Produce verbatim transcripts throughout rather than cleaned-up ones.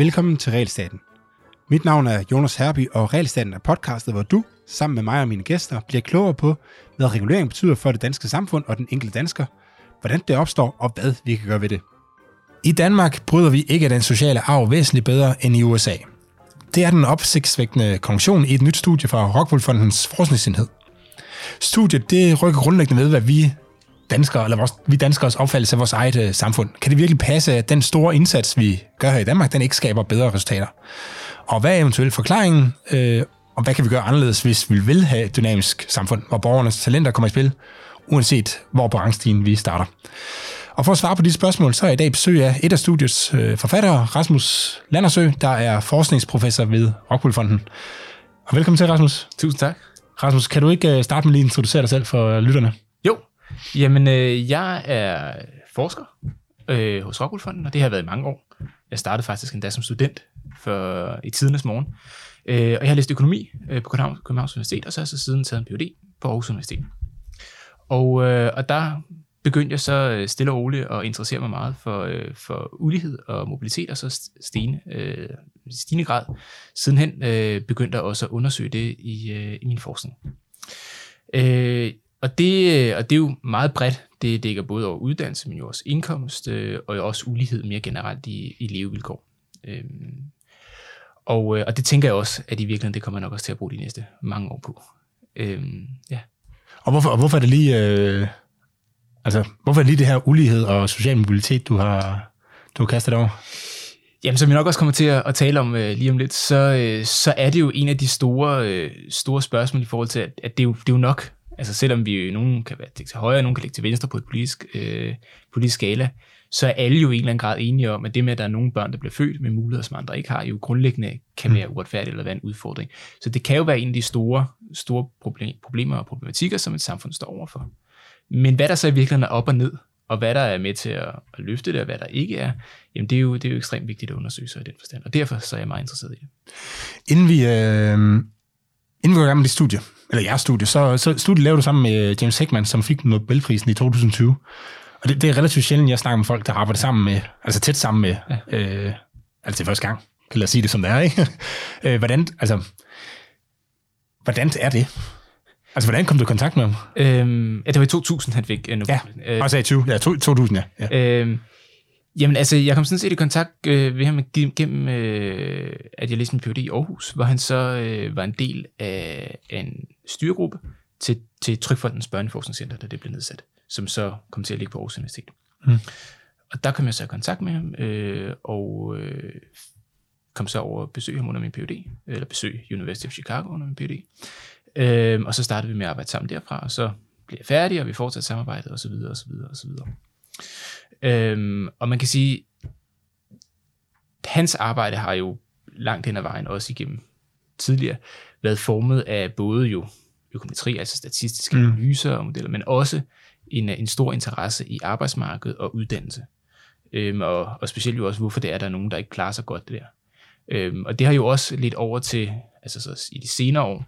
Velkommen til Realstaten. Mit navn er Jonas Herby, og Realstaten er podcastet, hvor du, sammen med mig og mine gæster, bliver klogere på, hvad regulering betyder for det danske samfund og den enkelte dansker, hvordan det opstår og hvad vi kan gøre ved det. I Danmark bryder vi ikke den sociale arv væsentligt bedre end i U S A. Det er den opsigtsvækkende konklusion i et nyt studie fra Rockwool Fundens Forskningsenhed. Studiet det rykker grundlæggende ved, hvad vi danskere, eller vores, vi danskers opfattelse af vores eget øh, samfund. Kan det virkelig passe, at den store indsats, vi gør her i Danmark, den ikke skaber bedre resultater? Og hvad er eventuelt forklaringen, øh, og hvad kan vi gøre anderledes, hvis vi vil have et dynamisk samfund, hvor borgernes talenter kommer i spil, uanset hvor på rangstigen vi starter? Og for at svare på de spørgsmål, så er jeg i dag besøg af et af studiets øh, forfattere, Rasmus Landersø, der er forskningsprofessor ved Rockwool Fonden. Og velkommen til, Rasmus. Tusind tak. Rasmus, kan du ikke øh, starte med lige at introducere dig selv for lytterne? Jo. Jamen, øh, jeg er forsker øh, hos Rockwool Fonden, og det har jeg været i mange år. Jeg startede faktisk endda som student for, i tidernes morgen. Øh, og jeg har læst økonomi øh, på Københavns Universitet, og så har jeg så siden taget en P H D på Aarhus Universitet. Og, øh, og der begyndte jeg så stille og roligt at interessere mig meget for, øh, for ulighed og mobilitet, og så stigende, øh, stigende grad. Sidenhen øh, begyndte jeg også at undersøge det i, øh, i min forskning. Øh, Og det, og det er jo meget bredt. Det dækker både over uddannelse, men jo også indkomst, øh, og jo også ulighed mere generelt i, i levevilkår. Øhm, og, øh, og det tænker jeg også, at i virkeligheden, det kommer nok også til at bruge de næste mange år på. Øhm, ja. Og hvorfor, og hvorfor er det lige, øh, altså, hvorfor er det lige det her ulighed og social mobilitet, du har, du har kastet over? Jamen, som jeg nok også kommer til at tale om øh, lige om lidt, så, øh, så er det jo en af de store, øh, store spørgsmål i forhold til, at, at det, er jo, det er jo nok. Altså selvom vi nogen kan ligge til højre, og nogen kan ligge til venstre på et politisk, øh, politisk skala, så er alle jo i en eller anden grad enige om, at det med, at der er nogle børn, der bliver født med muligheder, som andre ikke har, jo grundlæggende kan være uretfærdigt eller være en udfordring. Så det kan jo være en af de store, store problem, problemer og problematikker, som et samfund står overfor. Men hvad der så i virkeligheden er op og ned, og hvad der er med til at, at løfte det, og hvad der ikke er, jamen det er jo, det er jo ekstremt vigtigt at undersøge sig i den forstand. Og derfor så er jeg meget interesseret i det. Inden vi... Øh... Inden vi går i gang med dit studie, eller jeres studie, så, så studiet lavede du sammen med James Heckman, som fik Nobelprisen i to tusind og tyve. Og det, det er relativt sjældent, jeg snakker med folk, der arbejder sammen med, altså tæt sammen med, ja. øh, altså til første gang, kan jeg sige det som det er, ikke? hvordan, altså, hvordan er det? Altså, hvordan kom du i kontakt med ham? Øhm, ja, det var i to tusind, han fik Nobelprisen. Ja, også i tyve, ja, to tusind, ja. ja. Øhm. Jamen altså, jeg kom sådan set i kontakt øh, ved ham gennem, øh, at jeg læste en P H D i Aarhus, hvor han så øh, var en del af en styregruppe til, til Trygfondens Børneforskningscenter, da det blev nedsat, som så kom til at ligge på Aarhus Universitet. Mm. Og der kom jeg så i kontakt med ham, øh, og øh, kom så over at besøge ham under min P H D, eller besøge University of Chicago under min P H D. Øh, og så startede vi med at arbejde sammen derfra, og så blev jeg færdig, og vi fortsatte samarbejdet, osv., osv., osv., Øhm, og man kan sige, hans arbejde har jo langt hen ad vejen, også igennem tidligere, været formet af både jo økonometri, altså statistiske mm. analyser og modeller, men også en, en stor interesse i arbejdsmarkedet og uddannelse. Øhm, og, og specielt jo også, hvorfor det er, der er nogen, der ikke klarer sig godt det der. Øhm, og det har jo også lidt over til, altså så i de senere år,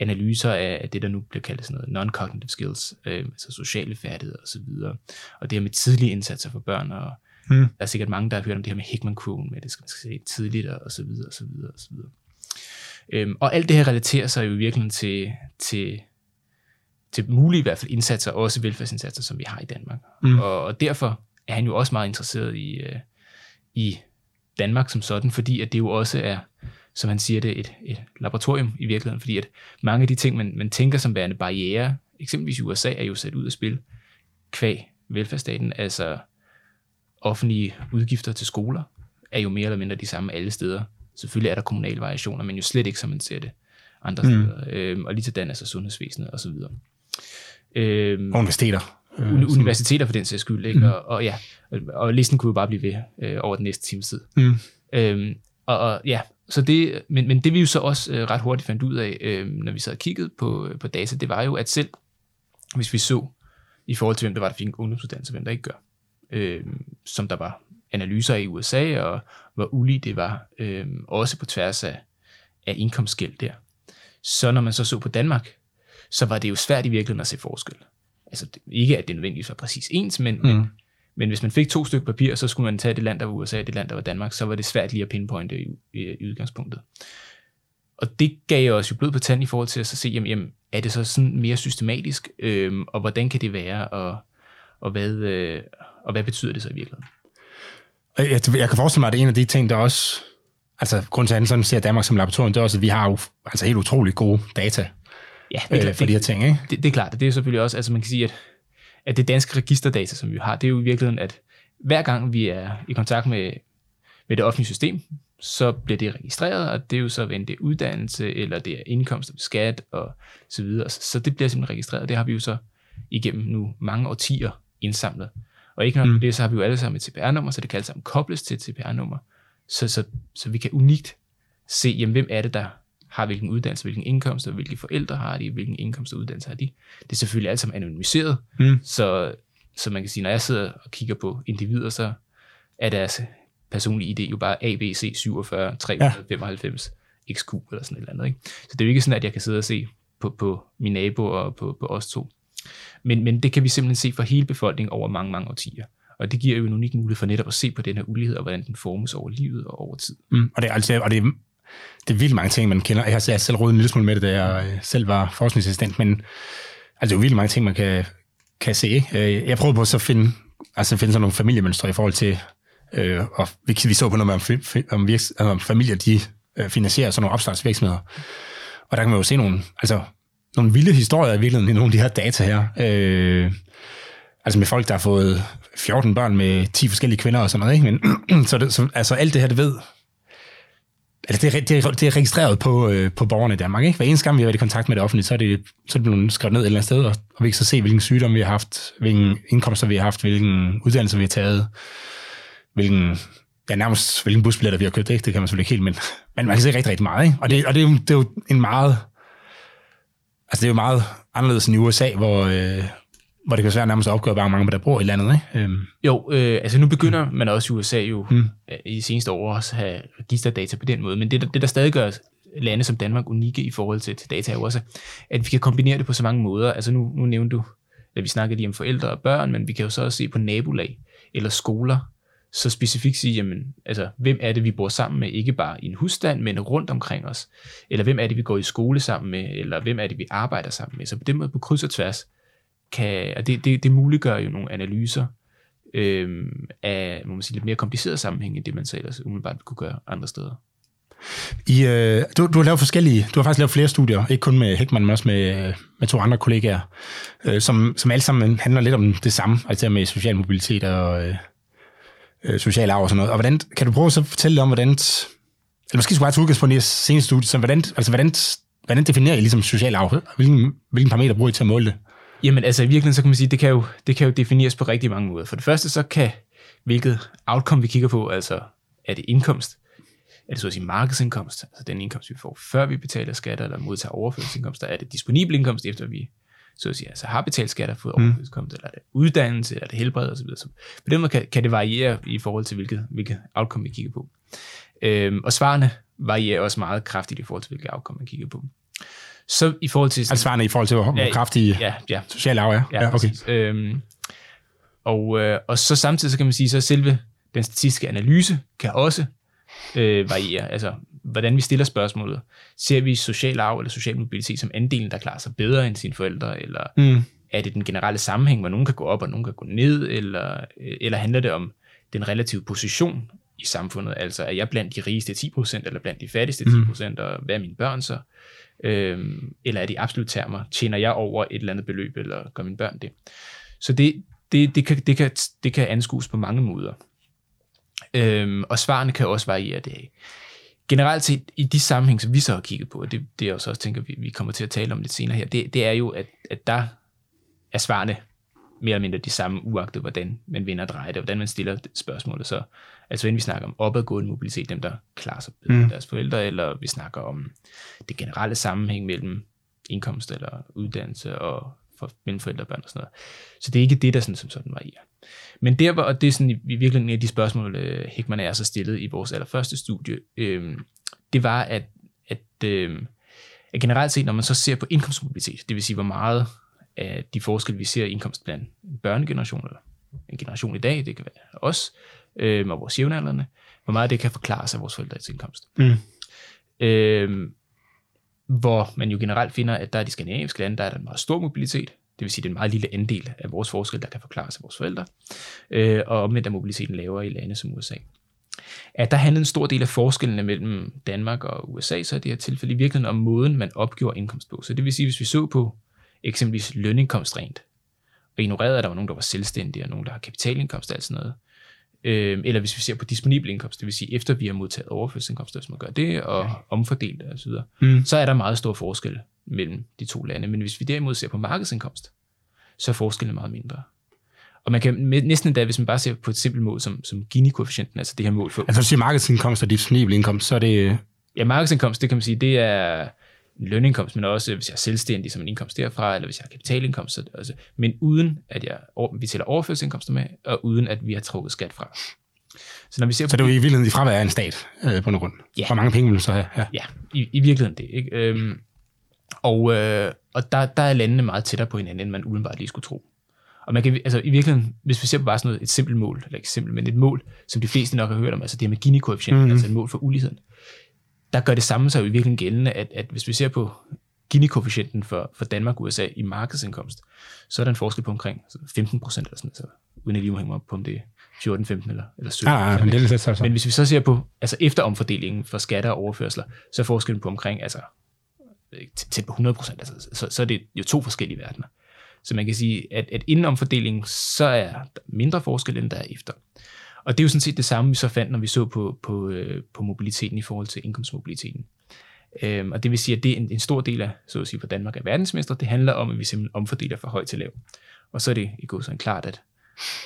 analyser af det, der nu bliver kaldt sådan noget non-cognitive skills, øh, altså sociale færdigheder osv. Og, og det her med tidlige indsatser for børn, og mm. der er sikkert mange, der har hørt om det her med Hickman-kurven, med det skal man skal se tidligt osv. Og, og, øhm, og alt det her relaterer sig jo virkelig til, til, til mulige i hvert fald indsatser, også velfærdsindsatser, som vi har i Danmark. Mm. Og, og derfor er han jo også meget interesseret i, øh, i Danmark som sådan, fordi at det jo også er, som han siger, det er et, et laboratorium i virkeligheden, fordi at mange af de ting, man, man tænker som værende barriere, eksempelvis i U S A, er jo sat ud af spil kvæg velfærdsstaten, altså offentlige udgifter til skoler, er jo mere eller mindre de samme alle steder. Selvfølgelig er der kommunale variationer, men jo slet ikke, som man ser det andre mm. steder. Øhm, og lige til den, altså sundhedsvæsenet osv. Øhm, universiteter. Uni- universiteter for den sags skyld, ikke? Mm. Og, og ja, og, og listen kunne jo bare blive ved øh, over den næste times tid. Mm. Øhm, og, og ja, Så det, men, men det vi jo så også øh, ret hurtigt fandt ud af, øh, når vi så kiggede på, på data, det var jo, at selv hvis vi så i forhold til, hvem der var, der fik en ungdomsuddannelse, hvem der ikke gør, øh, som der var analyser i U S A, og hvor ulig det var, øh, også på tværs af, af indkomstgæld der. Så når man så så på Danmark, så var det jo svært i virkeligheden at se forskel. Altså ikke, at det nødvendigvis var præcis ens, men, mm. men, Men hvis man fik to stykker papir, så skulle man tage det land, der var U S A, og det land, der var Danmark, så var det svært lige at pinpointe i, i, i udgangspunktet. Og det gav os jo blod på tanden i forhold til at så se, jamen, jamen er det så sådan mere systematisk, øhm, og hvordan kan det være, og, og, hvad, øh, og hvad betyder det så i virkeligheden? Jeg, jeg kan forestille mig, at en af de ting, der også, altså grund til at sådan ser Danmark som laboratorium, det er også, at vi har jo altså helt utroligt gode data ja, det er klart, øh, for det, de her ting, ikke? Det, det er klart, og det er selvfølgelig også, altså man kan sige, at at det danske registerdata, som vi har, det er jo i virkeligheden, at hver gang vi er i kontakt med, med det offentlige system, så bliver det registreret, og det er jo så, hvad det er uddannelse, eller det er indkomst og skat, og så videre. Så det bliver simpelthen registreret, det har vi jo så igennem nu mange årtier indsamlet. Og ikke nok mm. det, så har vi jo alle sammen et C P R-nummer, så det kan alle sammen kobles til et C P R-nummer, så, så, så vi kan unikt se, jamen, hvem er det, der har hvilken uddannelse, hvilken indkomst, og hvilke forældre har de, hvilken indkomst og uddannelse har de. Det er selvfølgelig alt sammen anonymiseret, mm. så, så man kan sige, når jeg sidder og kigger på individer, så er deres personlige I D jo bare A B C syvogfyrre tre femoghalvfems ja. X Q eller sådan et eller andet. Ikke? Så det er jo ikke sådan, at jeg kan sidde og se på, på min nabo og på, på os to. Men, men det kan vi simpelthen se for hele befolkningen over mange, mange årtier. Og det giver jo en unik mulighed for netop at se på den her ulighed, og hvordan den formes over livet og over tid. Mm. Og det er altså... Og det er Det er vildt mange ting, man kender. Jeg har selv rodet en lille smule med det, da jeg selv var forskningsassistent, men altså, det er jo vildt mange ting, man kan, kan se. Jeg prøvede på så at finde, altså, finde sådan nogle familiemønstre i forhold til, øh, og vi, vi så på noget med, om, om, virks, altså, om familier, de øh, finansierer sådan nogle opstartsvirksomheder. Og der kan man jo se nogle, altså, nogle vilde historier i virkeligheden i nogle af de her data her. Øh, altså med folk, der har fået fjorten børn med ti forskellige kvinder og sådan noget. Ikke? Men, så, det, så altså, alt det her, det ved... Altså, det, er, det er registreret på, øh, på borgerne i Danmark, ikke? Hver eneste gang, vi har været i kontakt med det offentlige, så er det, så er det blevet skrevet ned et eller andet sted, og, og vi kan så se, hvilken sygdom vi har haft, hvilken indkomster vi har haft, hvilken uddannelse vi har taget, hvilken, ja, nærmest hvilken busbilletter vi har købt, ikke? Det kan man selvfølgelig ikke helt, men, men man kan se rigtig, rigtig meget, ikke? Og, det, og det, er jo, det er jo en meget, altså det er jo meget anderledes end i U S A, hvor... Øh, hvor det kan svært nærmest at opgøre, hvor mange der bor i landet, ikke? Øhm. Jo, øh, altså nu begynder mm. man også i U S A jo mm. i de seneste år også at have registerdata på den måde, men det, det der stadig gør lande som Danmark unikke i forhold til data er også, at vi kan kombinere det på så mange måder. Altså nu, nu nævnte du, da vi snakkede lige om forældre og børn, men vi kan jo så også se på nabolag eller skoler, så specifikt sige, jamen, altså, hvem er det, vi bor sammen med, ikke bare i en husstand, men rundt omkring os? Eller hvem er det, vi går i skole sammen med? Eller hvem er det, vi arbejder sammen med? Så på den måde på kryds og tværs, kan, og det, det, det muliggør jo nogle analyser øh, af, må man sige, lidt mere komplicerede sammenhæng, end det man så ellers umiddelbart kunne gøre andre steder. I, øh, du, du har lavet forskellige, du har faktisk lavet flere studier, ikke kun med Heckman, men også med, med to andre kollegaer, øh, som, som alle sammen handler lidt om det samme, altså med social mobilitet og øh, social arv og sådan noget. Og hvordan, kan du prøve så at fortælle lidt om, hvordan, eller måske skulle jeg tage udgangspunkt i jeres seneste studie, så hvordan, altså hvordan, hvordan definerer I ligesom social arv? Hvilken, hvilken parameter bruger I til at måle det? Jamen altså i virkeligheden, så kan man sige, det kan jo, det kan jo defineres på rigtig mange måder. For det første, så kan hvilket outcome vi kigger på, altså er det indkomst, er det så at sige markedsindkomst, altså den indkomst vi får før vi betaler skatter eller modtager overførselsindkomster, er det disponibel indkomst efter vi så at sige altså har betalt skatter, fået overførselsindkomst, mm. eller er det uddannelse, eller er det helbred og så videre. Så på den måde kan, kan det variere i forhold til hvilket, hvilket outcome vi kigger på. Øhm, og svarene varierer også meget kraftigt i forhold til hvilket outcome man kigger på. Så i forhold til... Sådan, altså svarene i forhold til, hvor, ja, hvor kraftige ja, ja. sociale arv er. Ja, ja, okay. øhm, og, øh, og så samtidig så kan man sige, så selve den statistiske analyse kan også øh, variere. Altså, hvordan vi stiller spørgsmålet. Ser vi social arv eller social mobilitet som andelen, der klarer sig bedre end sine forældre? Eller mm. er det den generelle sammenhæng, hvor nogen kan gå op, og nogen kan gå ned? Eller, eller handler det om den relative position i samfundet? Altså, er jeg blandt de rigeste ti procent, eller blandt de fattigste ti procent, mm. og hvad er mine børn så? Øhm, eller er det absolut termer, tjener jeg over et eller andet beløb, eller gør mine børn det? Så det, det, det, kan, det, kan, det kan anskues på mange måder. Øhm, og svarene kan også variere det af. Generelt set, i de sammenhæng, som vi så har kigget på, og det, det jeg også tænker, vi, vi kommer til at tale om lidt senere her, det, det er jo, at, at der er svarene mere eller mindre de samme, uagtet hvordan man vinder og drejer det, og hvordan man stiller spørgsmålet. Så, altså inden vi snakker om opadgående mobilitet, dem der klarer sig bedre mm. deres forældre, eller vi snakker om det generelle sammenhæng mellem indkomst eller uddannelse, og for, mellem forældre og børn og sådan noget. Så det er ikke det, der sådan, som sådan varierer. Men der, og det er sådan, i virkeligheden en af de spørgsmål, Heckman og jeg så stillet i vores allerførste studie, øh, det var, at, at, øh, at generelt set, når man så ser på indkomstmobilitet, det vil sige, hvor meget af de forskelle, vi ser i indkomst blandt børnegenerationer, en generation i dag, det kan være os, øh, og vores jævnaldrende, hvor meget det kan forklare sig af vores forældres indkomst. Mm. Øh, hvor man jo generelt finder, at der er de skandinaviske lande, der er der en meget stor mobilitet, det vil sige, det er en meget lille andel af vores forskel, der kan forklare sig af vores forældre, øh, og omvendt er mobiliteten lavere i lande som U S A. At der handlede en stor del af forskellene mellem Danmark og U S A, så i det her tilfælde i virkeligheden om måden, man opgjorde indkomst på. Så det vil sige, hvis vi så på eksempelvis lønindkomst rent, og ignorerede, at der var nogen, der var selvstændige, og nogen, der har kapitalindkomst og alt sådan noget. Øh, eller hvis vi ser på disponibel indkomst, det vil sige, efter vi har modtaget overførselsindkomst, hvis man gør det, og ja. omfordelt og så videre, mm. så er der meget stor forskel mellem de to lande. Men hvis vi derimod ser på markedsindkomst, så er forskellen meget mindre. Og man kan næsten endda, hvis man bare ser på et simpelt mål som, som Gini-koefficienten, altså det her mål for... Altså hvis du siger markedsindkomst og disponibel indkomst, så er det... Ja, markedsindkomst, det kan man sige, det er... lønindkomst, men også hvis jeg er selvstændig som en indkomst derfra, eller hvis jeg har kapitalindkomst, altså, men uden at jeg, vi tæller overførselsindkomster med, og uden at vi har trukket skat fra. Så, når vi ser så på, det er jo i virkeligheden i fravær af en stat, øh, på en grund. Ja. Hvor mange penge vil du så have? Ja, ja i, i virkeligheden det. Ikke? Øhm, og øh, og der, der er landene meget tættere på hinanden, end man udenbart lige skulle tro. Og man kan, altså i virkeligheden, hvis vi ser på bare sådan noget, et simpelt mål, eller ikke simpelt, men et mål, som de fleste nok har hørt om, altså det her med Gini-koefficienten, mm-hmm. altså et mål for uligheden, der gør det samme sig jo i virkeligheden gældende, at, at hvis vi ser på Gini-koefficienten for, for Danmark og U S A i markedsindkomst, så er der en forskel på omkring femten procent eller sådan noget, så, uden at lige må hænge op på, om det er fjorten, femten eller, eller sytten. Ja, ja, men, det er så, så. Men hvis vi så ser på, altså efter omfordelingen for skatter og overførsler, så er forskellen på omkring, altså tæt på hundrede procent, altså, så, så er det jo to forskellige verdener. Så man kan sige, at, at inden omfordelingen, så er der mindre forskel, end der er efter. Og det er jo sådan set det samme, vi så fandt, når vi så på, på, på mobiliteten i forhold til indkomstmobiliteten. Øhm, og det vil sige, at det er en, en stor del af, så at sige, for Danmark er verdensmester. Det handler om, at vi simpelthen omfordeler fra høj til lav. Og så er det i går sådan klart, at,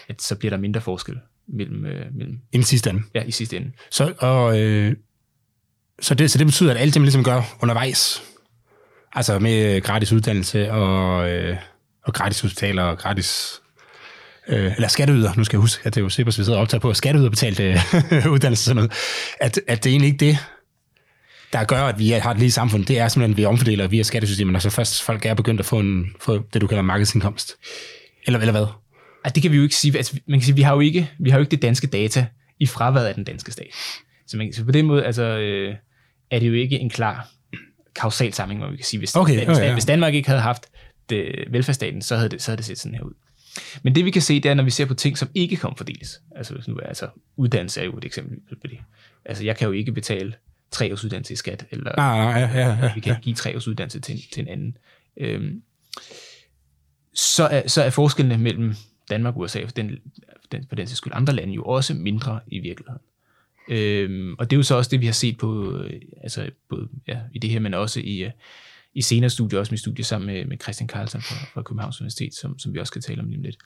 at så bliver der mindre forskel mellem... mellem I sidste ende. Ja, i sidste ende. Så, og, øh, så, det, så det betyder, at alt det, man ligesom gør undervejs, altså med gratis uddannelse og, øh, og gratis hospitaler og gratis... Øh, eller skatteyder, nu skal jeg huske, at det er jo Sebers, vi sidder og optager på, at skatteyder betalt øh, uddannelse sådan noget, at, at det er egentlig ikke det, der gør, at vi har et lige samfund. Det er simpelthen, at vi omfordeler via skattesystemet, og så først folk er begyndt at få, en, få det, du kalder markedsindkomst. Eller, eller hvad? Altså, det kan vi jo ikke sige. Altså, man kan sige, vi har jo ikke, vi har jo ikke det danske data i fraværet af den danske stat. Så, man, så på den måde altså, øh, er det jo ikke en klar kausal sammenhæng, hvor vi kan sige, hvis, okay, Dan- okay, ja. hvis Danmark ikke havde haft det, velfærdsstaten, så havde, det, så havde det set sådan her ud. Men det vi kan se, det er, når vi ser på ting, som ikke kan fordeles. Altså, hvis nu er, altså uddannelse er jo et eksempel på det. Altså, jeg kan jo ikke betale tre års uddannelse i skat, eller ah, ja, ja, ja, vi kan ja. give tre års uddannelse til, til en anden. Øhm, så, er, så er forskellene mellem Danmark og U S A, for den, den, for den skyld andre lande, jo også mindre i virkeligheden. Øhm, og det er jo så også det, vi har set på, altså både ja, i det her, men også i... I senere studier, også med studier sammen med, med Christian Karlsen fra, fra Københavns Universitet, som, som vi også skal tale om lige om lidt.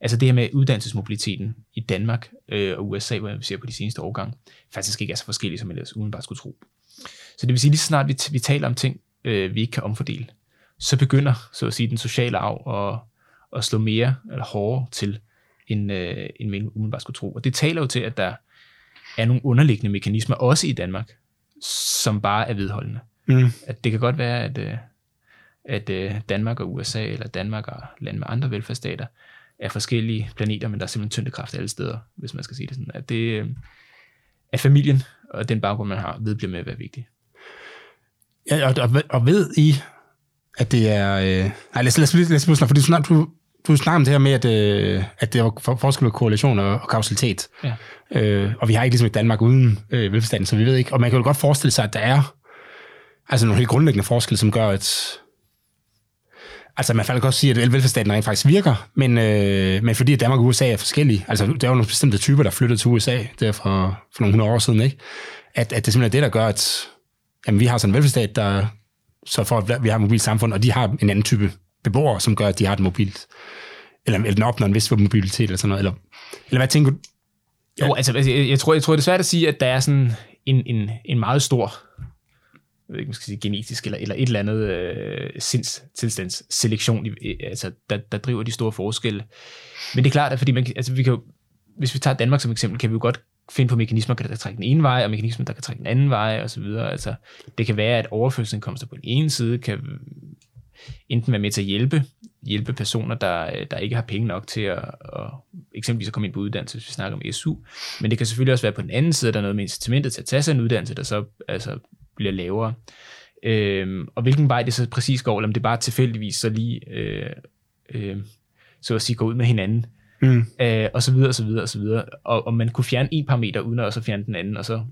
Altså det her med uddannelsesmobiliteten i Danmark øh, og U S A, hvor vi ser på de seneste årgange, faktisk ikke er så forskellige, som man ellers udenbart skulle tro. Så det vil sige, lige så snart vi, t- vi taler om ting, øh, vi ikke kan omfordele, så begynder, så at sige, den sociale arv at, at slå mere eller hårdere til, end, øh, end man udenbart skulle tro. Og det taler jo til, at der er nogle underliggende mekanismer, også i Danmark, som bare er vedholdende. Mm. At det kan godt være, at, at Danmark og U S A, eller Danmark og lande med andre velfærdsstater, er forskellige planeter, men der er simpelthen tyngdekraft alle steder, hvis man skal sige det sådan. At, det, at familien og den baggrund, man har, ved bliver med at være vigtig. Ja, og, og, og ved I, at det er... Øh... Nej, lad os, lad os, lad os, lad os fordi du, du, du snakker om det her med, at, øh, at det var forskel på korrelation og, og kausalitet. Ja. Øh, og vi har ikke ligesom et Danmark uden øh, velfærdsstaten, så vi ved ikke. Og man kan jo godt forestille sig, at der er... Altså nogle helt grundlæggende forskelle, som gør, at... Altså man faktisk også sige, at velfærdsstaten rent faktisk virker, men, øh, men fordi Danmark og U S A er forskellige, altså der er jo nogle bestemte typer, der flyttede til U S A der for, for nogle hundrede år siden, ikke? At, at det simpelthen er det, der gør, at jamen, vi har sådan en velfærdsstat, der så for, at vi har et mobilt samfund, og de har en anden type beboere, som gør, at de har et mobilt... Eller, eller den opnår en vis mobilitet eller sådan noget. Eller, eller hvad tænker du? Ja. Jo, altså jeg, jeg, tror, jeg tror, det er svært at sige, at der er sådan en, en, en meget stor... jeg ved ikke, man skal sige genetisk, eller, eller et eller andet øh, sindstilstandsselektion, altså, der, der driver de store forskelle. Men det er klart, at fordi man kan, altså, vi kan jo, hvis vi tager Danmark som eksempel, kan vi jo godt finde på mekanismer, der kan trække den ene vej, og mekanismer, der kan trække den anden vej, osv. Altså, det kan være, at overførselsindkomster på den ene side kan enten være med til at hjælpe hjælpe personer, der, der ikke har penge nok til at, at eksempelvis at komme ind på uddannelse, hvis vi snakker om S U. Men det kan selvfølgelig også være på den anden side, der er noget med incitamentet til at tage sig en uddannelse, der så altså, bliver lavere. Øhm, og hvilken vej det så præcis går, eller om det bare tilfældigvis så lige øh, øh, så at sige går ud med hinanden, mm. øh, og så videre, og så videre, og så videre. Og, og man kunne fjerne en parameter, uden at også fjerne den anden, og så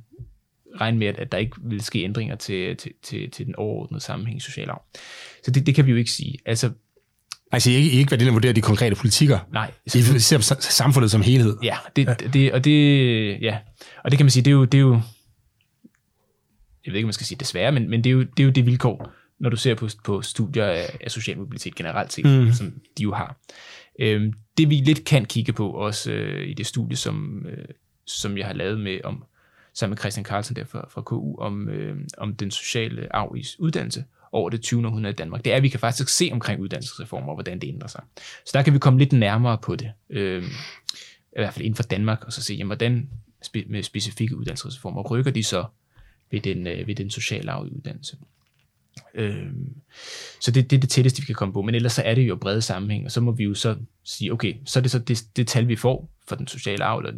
regne med, at der ikke vil ske ændringer til, til, til, til den overordnede sammenhæng i social arv. Så det, det kan vi jo ikke sige. Altså, altså I er ikke, I er ikke været den, der vurderer de konkrete politikker. Nej. I ser samfundet som helhed. Ja, det, ja. Det, og det, ja, og det kan man sige, det er jo, det er jo jeg ved ikke, om man skal sige desværre, men, men det, er jo, det er jo det vilkår, når du ser på, på studier af, af social mobilitet generelt set, mm. som de jo har. Øhm, det vi lidt kan kigge på, også øh, i det studie, som, øh, som jeg har lavet med om sammen med Christian Karlsen der fra, fra K U, om, øh, om den sociale arv i uddannelse over det tyvende århundrede i Danmark, det er, at vi kan faktisk se omkring uddannelsesreformer, og hvordan det ændrer sig. Så der kan vi komme lidt nærmere på det, øh, i hvert fald inden for Danmark, og så se, jamen, hvordan spe- med specifikke uddannelsesreformer rykker de så ved den, øh, ved den sociale arv i uddannelse. Øh, så det, det er det tætteste, vi kan komme på, men ellers så er det jo brede sammenhæng, og så må vi jo så sige, okay, så er det så det, det tal, vi får for den sociale arv, eller,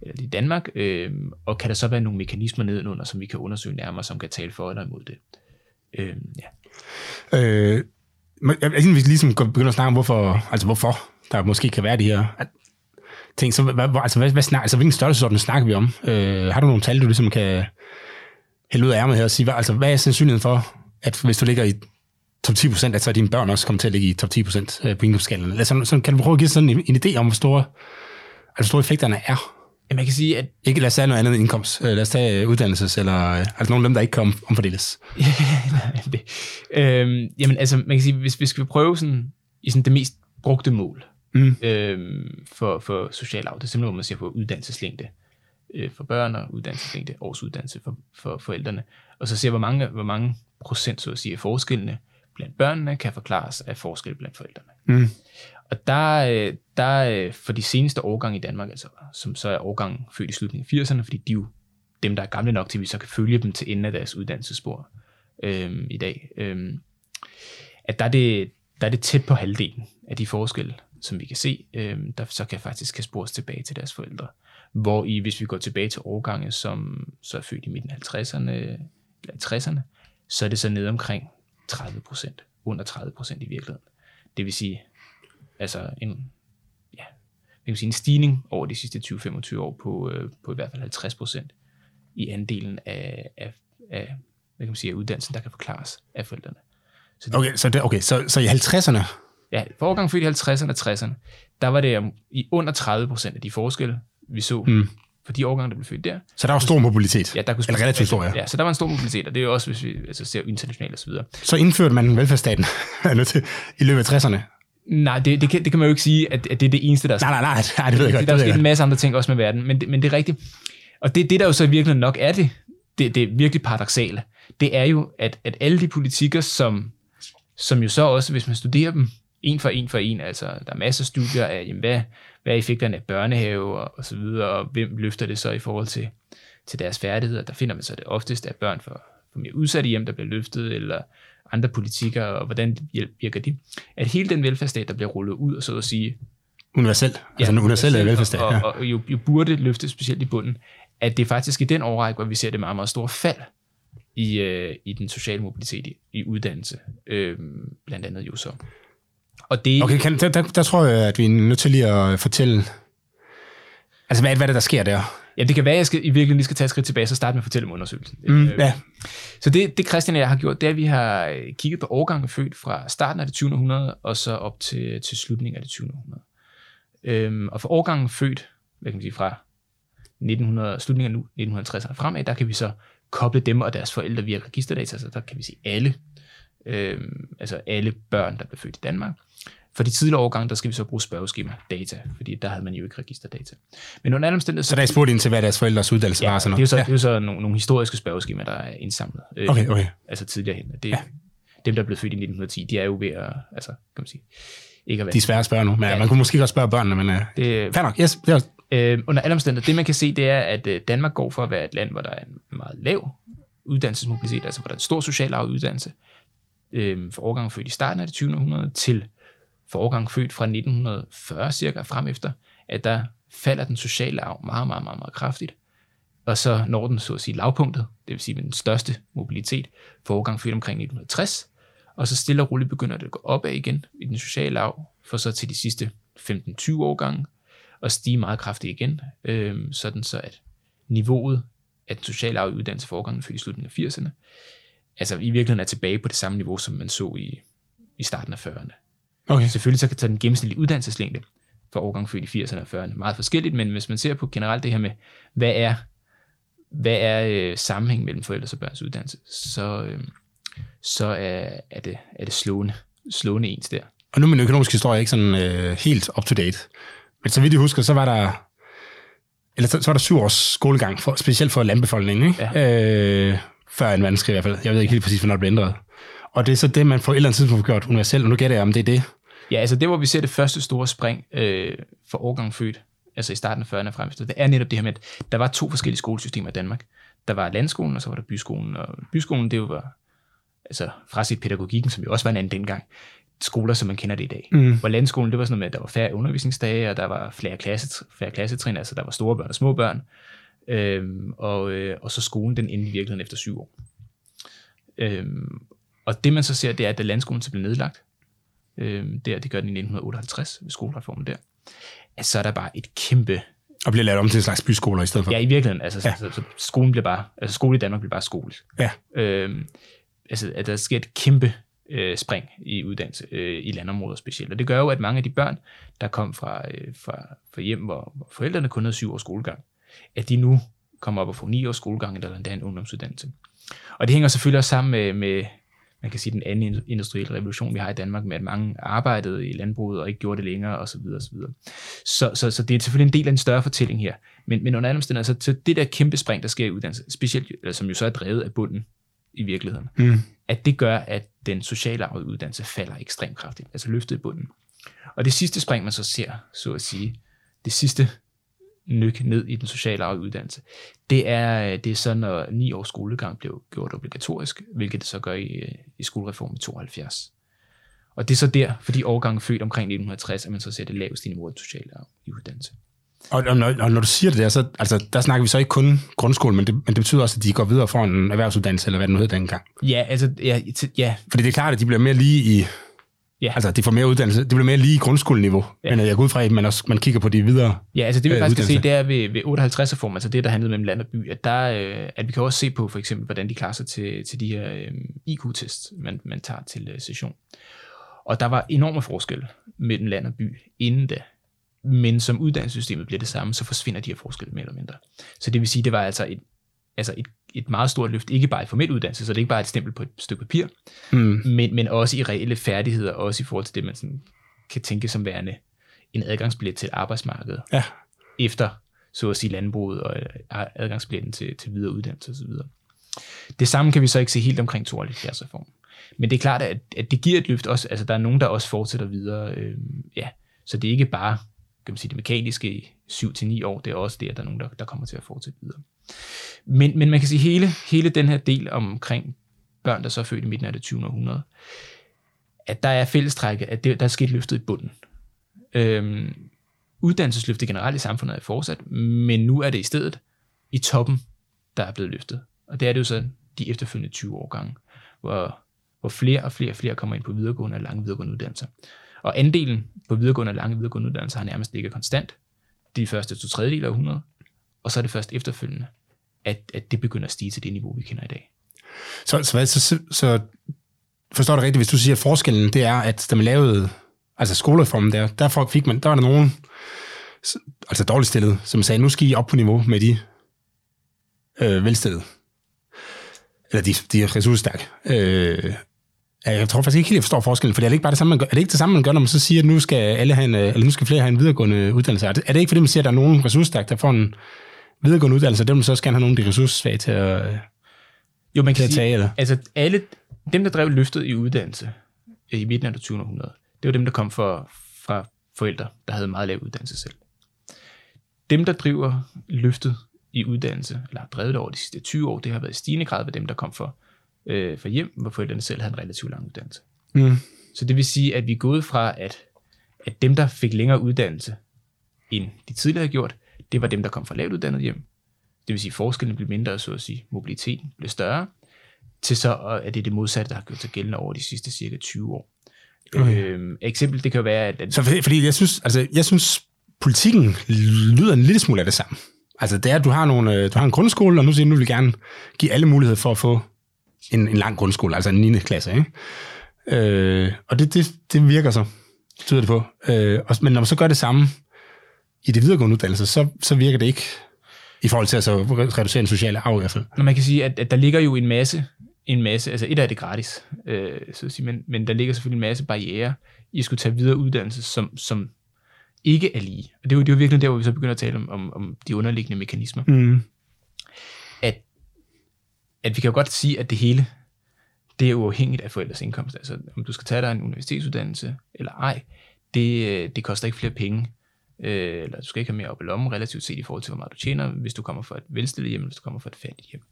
eller i Danmark, øh, og kan der så være nogle mekanismer nedenunder, som vi kan undersøge nærmere, som kan tale for eller imod det. Øh, ja. øh, jeg synes, vi ligesom begynder at snakke om, hvorfor, altså hvorfor der måske kan være de her ting, så hvad, altså, hvad, hvad snak, altså hvilken størrelsesorden snakker vi om? Øh, har du nogle tal, du ligesom kan hælde ud af ærmet her og sige, hvad, altså, hvad er sandsynligheden for, at hvis du ligger i top ti procent, at så dine børn også kommer til at ligge i top ti procent på indkomstskalaen? Altså, så kan du prøve at give sådan en, en idé om, hvor store, altså, store effekterne er. Jamen, jeg kan sige, at... Ikke lad os tage noget andet indkomst. Lad os tage uddannelses, eller altså nogle af dem, der ikke kan omfordeles. det. Øhm, jamen, altså, man kan sige, hvis, hvis vi prøver sådan, i sådan det mest brugte mål mm. øhm, for, for social arv, det er simpelthen, hvor man siger på uddannelseslængde øh, for børn, og uddannelseslængde, årsuddannelse for, for forældrene. Og så ser hvor mange, hvor mange procent, så at sige, af forskellene blandt børnene kan forklares af forskel blandt forældrene. Mm. Og der, der for de seneste årgange i Danmark, altså, som så er årgangen født i slutningen af firserne, fordi de er jo dem, der er gamle nok til, at vi så kan følge dem til enden af deres uddannelsesspor øhm, i dag, øhm, at der er, det, der er det tæt på halvdelen af de forskelle, som vi kan se, øhm, der så kan faktisk kan spores tilbage til deres forældre. Hvor i, hvis vi går tilbage til årgange, som så er født i midten af halvtredserne, så er det så ned omkring tredive procent, under tredive procent i virkeligheden. Det vil sige... Altså en, ja, kan sige, en stigning over de sidste tyve til femogtyve år på, øh, på i hvert fald halvtreds procent i andelen af, af, af, hvad kan man sige, af uddannelsen, der kan forklares af forældrene. Så det, okay, så, det, okay så, så i halvtredserne? Ja, for årgang født i halvtredserne og tresserne, der var det i under tredive procent af de forskelle, vi så mm. for de årgange, der blev født der. Så der var stor mobilitet? Ja, der kunne Eller relativt stor, ja. ja. Så der var en stor mobilitet, og det er jo også, hvis vi altså, ser internationalt osv. Så, så indførte man velfærdsstaten i løbet af tresserne? Nej, det, det, kan, det kan man jo ikke sige, at, at det er det eneste, der er sket. Nej, nej, nej, nej, det ved jeg godt. Der er sket en masse andre ting også med verden, men det, men det er rigtigt. Og det, det, der jo så virkelig nok er det, det, det er virkelig paradoksale, det er jo, at, at alle de politikker, som, som jo så også, hvis man studerer dem, en for en for en, altså der er masser af studier af, jamen, hvad, hvad er effekterne af børnehave og, og så videre, og hvem løfter det så i forhold til, til deres færdigheder. Der finder man så det oftest af børn for, for mere udsatte hjem, der bliver løftet, eller... andre politikker, og hvordan virker de, at hele den velfærdsstat, der bliver rullet ud, og så at sige... Universel, ja, altså en universel velfærdsstat. Og, ja. og, og jo, jo burde løftes specielt i bunden, at det faktisk i den årrække, hvor vi ser det meget, meget store fald i, øh, i den sociale mobilitet i, i uddannelse, øh, blandt andet jo så. Og det, okay, kan, der, der, der tror jeg, at vi er nødt til lige at fortælle... Altså, hvad, hvad er det, der sker der? Ja, det kan være, at jeg skal, i virkeligheden lige skal tage et skridt tilbage, så starte med at fortælle om undersøgelsen. Mm, øh, ja. Så det, det Christian og jeg har gjort, det er, at vi har kigget på årgange født fra starten af det tyvende århundrede, og så op til, til slutningen af det tyvende århundrede. Øhm, og for årgangen født, hvad kan man sige, fra nitten hundrede, slutningen af nu, nitten halvtredserne fremad, der kan vi så koble dem og deres forældre via registerdata, så der kan vi se alle, øhm, altså alle børn, der blev født i Danmark. For de tidligere årgange, der skal vi så bruge spørgeskema-data, fordi der havde man jo ikke registerdata. Men under alle omstændigheder... Så der er spurgt ind til, hvad deres forældres uddannelse var? Ja, sådan det er jo så, ja. Det er så nogle, nogle historiske spørgeskema, der er indsamlet. Okay, okay. Øh, altså tidligere hen. Det, ja. Dem, der er blevet født i nitten ti, de er jo ved at... Altså, kan man sige... Ikke at være... De er svære at spørge nu, men ja, man det, kunne måske godt spørge børnene, men... Det, fair nok, yes. Det også... øh, under alle omstændigheder, det man kan se, det er, at Danmark går for at være et land, hvor der er en meget lav uddannelsesmobilitet, altså hvor der er en stor social arv uddannelse, øh, for årgange født i starten af det tyvende århundrede til for årgang født fra nitten fyrre cirka frem efter, at der falder den sociale arv meget, meget, meget, meget kraftigt. Og så når den så at sige lavpunktet, det vil sige med den største mobilitet, for årgang født omkring nitten tres, og så stille og roligt begynder det at gå opad igen i den sociale arv, for så til de sidste femten tyve årgange, og stige meget kraftigt igen, øh, sådan så at niveauet af den sociale arv i uddannelse for årgangen født i slutningen af firserne, altså i virkeligheden er tilbage på det samme niveau, som man så i, i starten af fyrrerne. Okay. Selvfølgelig så kan tage den gennemsnitlige uddannelseslængde for årgang født i firserne og fyrrerne meget forskelligt, men hvis man ser på generelt det her med, hvad er, hvad er øh, sammenhæng mellem forældres og børns uddannelse, så, øh, så er, er, det, er det slående, slående ens der. Og nu er min økonomiske historie ikke sådan øh, helt up-to-date, men så vidt jeg husker, så var der eller så, så var der syv års skolegang, for, specielt for landbefolkningen, ikke? Ja. Øh, før en verdenskrig i hvert fald. Jeg ved ikke helt præcis, hvornår det blev ændret. Og det er så det, man får et eller andet tidspunkt gjort universelt, og nu gætter jeg, om det er det. Ja, altså det, hvor vi ser det første store spring øh, for årgang født, altså i starten af fyrrerne og frem, det er netop det her med, at der var to forskellige skolesystemer i Danmark. Der var landskolen, og så var der byskolen. Og byskolen, det var, altså fra sit pædagogikken, som jo også var en anden dengang, skoler, som man kender det i dag. Mm. Hvor landskolen, det var sådan noget med, at der var færre undervisningsdage, og der var flere, klasse, flere klassetrin, altså der var store børn og små børn. Øhm, og, øh, og så skolen, den endte i virkeligheden efter syv år. Øhm, og det man så ser, det er, at da landskolen så blev nedlagt, øhm, der, det gør den i nitten otteoghalvtreds ved skolereformen der, altså så er der bare et kæmpe... Og bliver lavet om til en slags byskoler i stedet for? Ja, i virkeligheden. Altså, ja. så, så, så skolen bliver bare, altså skole i Danmark bliver bare skole. Ja. Øhm, altså, at der sker et kæmpe øh, spring i uddannelse øh, i landområder specielt. Og det gør jo, at mange af de børn, der kom fra, øh, fra, fra hjem, hvor, hvor forældrene kun havde syv års skolegang, at de nu kommer op og får ni års skolegang, eller endda en ungdomsuddannelse. Og det hænger selvfølgelig også sammen med, med, man kan sige, den anden industrielle revolution, vi har i Danmark, med at mange arbejdede i landbruget og ikke gjorde det længere, osv. osv. Så, så, så det er selvfølgelig en del af en større fortælling her. Men, men under andre omstændigheder, altså, det der kæmpe spring, der sker i uddannelse, specielt, eller som jo så er drevet af bunden i virkeligheden, mm. at det gør, at den sociale arv i uddannelse falder ekstremt kraftigt, altså løftet i bunden. Og det sidste spring, man så ser, så at sige, det sidste nyk ned i den sociale arv i uddannelse. Det er, det er så, når ni års skolegang blev gjort obligatorisk, hvilket det så gør i, i skolereformen i tooghalvfjerds. Og det er så der, fordi årgangen født omkring nitten tres, at man så ser det laveste niveau af den sociale arv i uddannelse. Og, og, når, og når du siger det der, så altså, der snakker vi så ikke kun grundskole, men det, men det betyder også, at de går videre for en erhvervsuddannelse, eller hvad det nu hed dengang. Ja, altså, ja, t- ja. Fordi det er klart, at de bliver mere lige i... Ja. Altså, de får mere uddannelse. Det bliver mere lige grundskoleniveau. Ja. Men jeg går ud fra, at man, også, man kigger på de videre. Ja, altså det vi øh, faktisk kan se, det er ved, ved otteoghalvtreds-reformen, altså det, der handlede mellem land og by, at, der, øh, at vi kan også se på, for eksempel, hvordan de klarer sig til, til de her øh, I Q-tests, man, man tager til øh, session. Og der var enorme forskelle mellem land og by inden da. Men som uddannelsessystemet bliver det samme, så forsvinder de her forskelle mere eller mindre. Så det vil sige, det var altså et, altså et, et meget stort løft, ikke bare i formel uddannelse, så det er ikke bare et stempel på et stykke papir, mm. men, men også i reelle færdigheder, også i forhold til det, man sådan kan tænke som værende en adgangsbillet til arbejdsmarkedet, ja. Efter, så at sige, landbruget og adgangsbilletten til, til videre uddannelse osv. Det samme kan vi så ikke se helt omkring tooghalvfjerds-reformen. Men det er klart, at, at det giver et løft også, altså der er nogen, der også fortsætter videre, øh, ja, så det er ikke bare, kan man sige, det mekaniske i syv til ni år, det er også det, at der er nogen, der, der kommer til at fortsætte videre. Men, men man kan sige, hele hele den her del omkring børn, der så er født i midten af det tyvende århundrede, at der er fællestrækket, at det, der er sket løftet i bunden. Øhm, uddannelsesløftet generelt i samfundet er fortsat, men nu er det i stedet i toppen, der er blevet løftet. Og det er det jo så de efterfølgende tyve årgange, hvor, hvor flere og flere og flere kommer ind på videregående og lange videregående uddannelser. Og andelen på videregående og lange videregående uddannelser har nærmest ligget konstant de første to tredjedel af århundredet, og så er det først efterfølgende, at, at det begynder at stige til det niveau, vi kender i dag. Så, så, så, så forstår du rigtigt, hvis du siger, at forskellen det er, at da man lavede altså skolereformen der, der fik man, der var der nogen, altså dårligt stillet, som sagde, nu skal I op på niveau med de øh, velstillede. Eller de, de er ressourcestærke. Øh, jeg tror faktisk ikke helt, jeg forstår forskellen, for det er ikke bare det samme, man gør. Er det ikke det samme, man gør, når man så siger, at nu skal, alle have en, eller nu skal flere have en videregående uddannelse? Er det, er det ikke fordi, man siger, at der er nogen ressourcestærke, der får en videregående uddannelse, dem så også gerne have nogle af de ressourcesvage til at, jo, man kan at sige, tage. Eller? Altså alle, dem, der drev løftet i uddannelse i midten af det tyvende århundrede, det var dem, der kom fra, fra forældre, der havde meget lav uddannelse selv. Dem, der driver løftet i uddannelse, eller har drevet det over de sidste tyve år, det har været i stigende grad ved dem, der kom fra, øh, fra hjem, hvor forældrene selv havde en relativt lang uddannelse. Mm. Så det vil sige, at vi er gået fra, at at dem, der fik længere uddannelse, end de tidligere havde gjort, det var dem, der kom fra lavt uddannet hjem. Det vil sige, at forskellen blev mindre, så at sige, mobiliteten blev større, til så at det er det modsatte, der har gjort sig gældende over de sidste cirka tyve år. Okay. Øhm, eksempel, det kan være, at... at så fordi, fordi jeg synes, altså, jeg synes, politikken lyder en lille smule af det samme. Altså, det er, at du har, nogle, du har en grundskole, og nu siger du, at du vil gerne give alle mulighed for at få en, en lang grundskole, altså en niende klasse, ikke? Øh, og det, det, det virker så, tyder det på. Øh, og, men når man så gør det samme i det videregående uddannelse, så, så virker det ikke i forhold til at så reducere den sociale arv i hvert fald. Når man kan sige, at, at der ligger jo en masse, en masse, altså et af det gratis, øh, så at sige, men, men der ligger selvfølgelig en masse barrierer i at skulle tage videre uddannelse, som, som ikke er lige. Og det er jo, det er jo virkelig der, hvor vi så begynder at tale om, om, om de underliggende mekanismer. Mm. At, at vi kan jo godt sige, at det hele, det er uafhængigt af forældres indkomst. Altså, om du skal tage dig en universitetsuddannelse eller ej, det, det koster ikke flere penge, øh, eller du skal ikke have mere op i lommen relativt set i forhold til, hvor meget du tjener, hvis du kommer fra et velstillet hjem, eller hvis du kommer fra et fattigt hjem.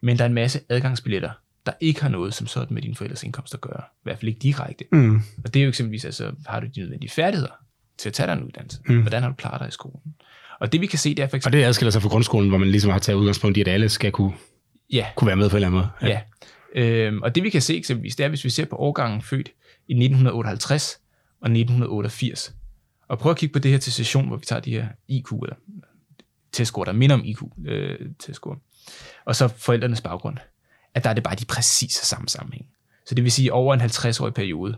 Men der er en masse adgangsbilletter, der ikke har noget som sådan med dine forældres indkomst at gøre. I hvert fald ikke direkte. Mm. Og det er jo eksempelvis, altså, har du de nødvendige færdigheder til at tage dig en uddannelse? Mm. Hvordan har du klaret dig i skolen? Og det vi kan se, det er for eksempel... Og det adskiller sig fra grundskolen, hvor man ligesom har taget udgangspunkt i, at alle skal kunne, yeah. kunne være med på en eller anden måde. Ja. Yeah. Øhm, og det vi kan se eksempelvis, det er, hvis vi ser på årgangen født i nitten otteoghalvtreds og nitten otteogfirs. Og prøv at kigge på det her til session, hvor vi tager de her I Q'er, testscore, der minder om I Q, øh, testscore, og så forældrenes baggrund, at der er det bare de præcise samme sammenhæng. Så det vil sige, over en halvtreds-årig periode,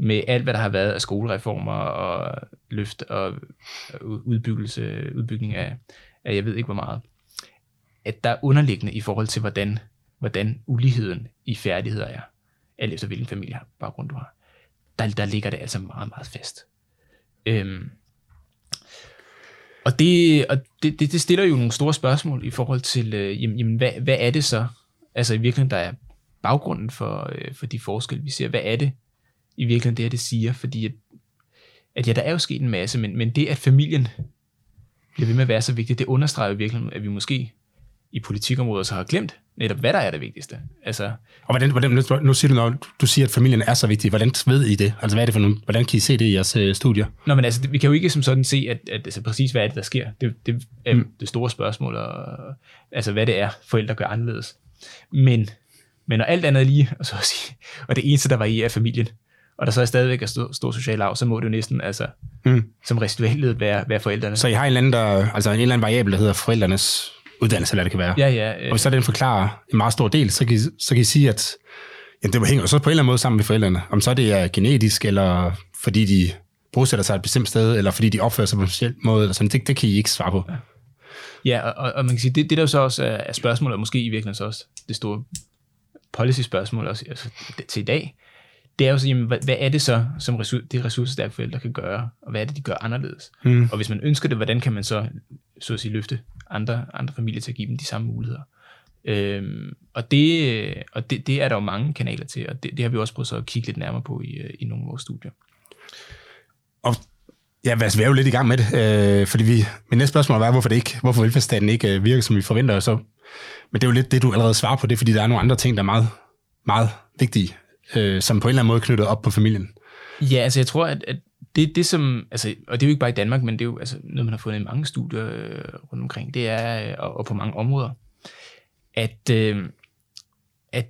med alt, hvad der har været af skolereformer og løft og udbyggelse, udbygning af, af, jeg ved ikke hvor meget, at der er underliggende i forhold til, hvordan hvordan uligheden i færdigheder er, alt efter hvilken familiebaggrund du har, der, der ligger det altså meget, meget fast. Øhm, og det, og det, det stiller jo nogle store spørgsmål i forhold til, øh, jamen, hvad, hvad er det så, altså i virkeligheden, der er baggrunden for, øh, for de forskelle, vi ser, hvad er det i virkeligheden, det her, det siger, fordi at, at ja, der er jo sket en masse, men, men det, at familien bliver ved med at være så vigtigt, det understreger i virkeligheden, at vi måske i politikområder så har glemt netop, hvad der er det vigtigste. Altså, og hvordan, hvordan, nu siger du, når du siger, at familien er så vigtig, hvordan ved I det? Altså, hvad er det for nogle, hvordan kan I se det i jeres øh, studier? Nå, men altså, vi kan jo ikke som sådan se, at, at altså, præcis hvad er det, der sker. Det, det er mm. det store spørgsmål, og, altså, hvad det er, forældre gør anderledes. Men, men når alt andet lige, og, så at sige, og det eneste, der varierer, er familien, og der så er stadigvæk er stor, stor social arv, så må det jo næsten, altså, mm. som residuelt være, være forældrene. Så I har en eller anden, der, altså, en eller anden variabel, der hedder forældrenes uddannelse, eller det kan være. Ja, ja, øh, og hvis så den forklarer en meget stor del, så kan I, så kan I sige, at jamen, det hænger så på en eller anden måde sammen med forældrene. Om så det er genetisk, eller fordi de bosætter sig et bestemt sted, eller fordi de opfører sig på en speciel måde, eller sådan, det, det kan I ikke svare på. Ja, ja, og, og man kan sige, det, det der jo så også er spørgsmålet, og måske i virkeligheden så også det store policy-spørgsmål også, altså, til i dag, det er jo så, jamen, hvad, hvad er det så, som ressource, det ressourcestærke forældre kan gøre, og hvad er det, de gør anderledes? Mm. Og hvis man ønsker det, hvordan kan man så, så at sige, løfte andre, andre familier til at give dem de samme muligheder? Øhm, og det, og det, det er der jo mange kanaler til, og det, det har vi også prøvet så at kigge lidt nærmere på i, i nogle af vores studier. Og ja, altså, vi er jo lidt i gang med det, øh, fordi vi, min næste spørgsmål var, hvorfor det ikke, hvorfor velfærdsstaten ikke øh, virker, som vi forventer, så, men det er jo lidt det, du allerede svarer på, det er, fordi der er nogle andre ting, der er meget, meget vigtige, Øh, som på en eller anden måde knyttet op på familien. Ja, altså jeg tror, at, at det det, som... Altså, og det er jo ikke bare i Danmark, men det er jo altså, noget, man har fundet i mange studier øh, rundt omkring, det er, øh, og, og på mange områder, at, øh, at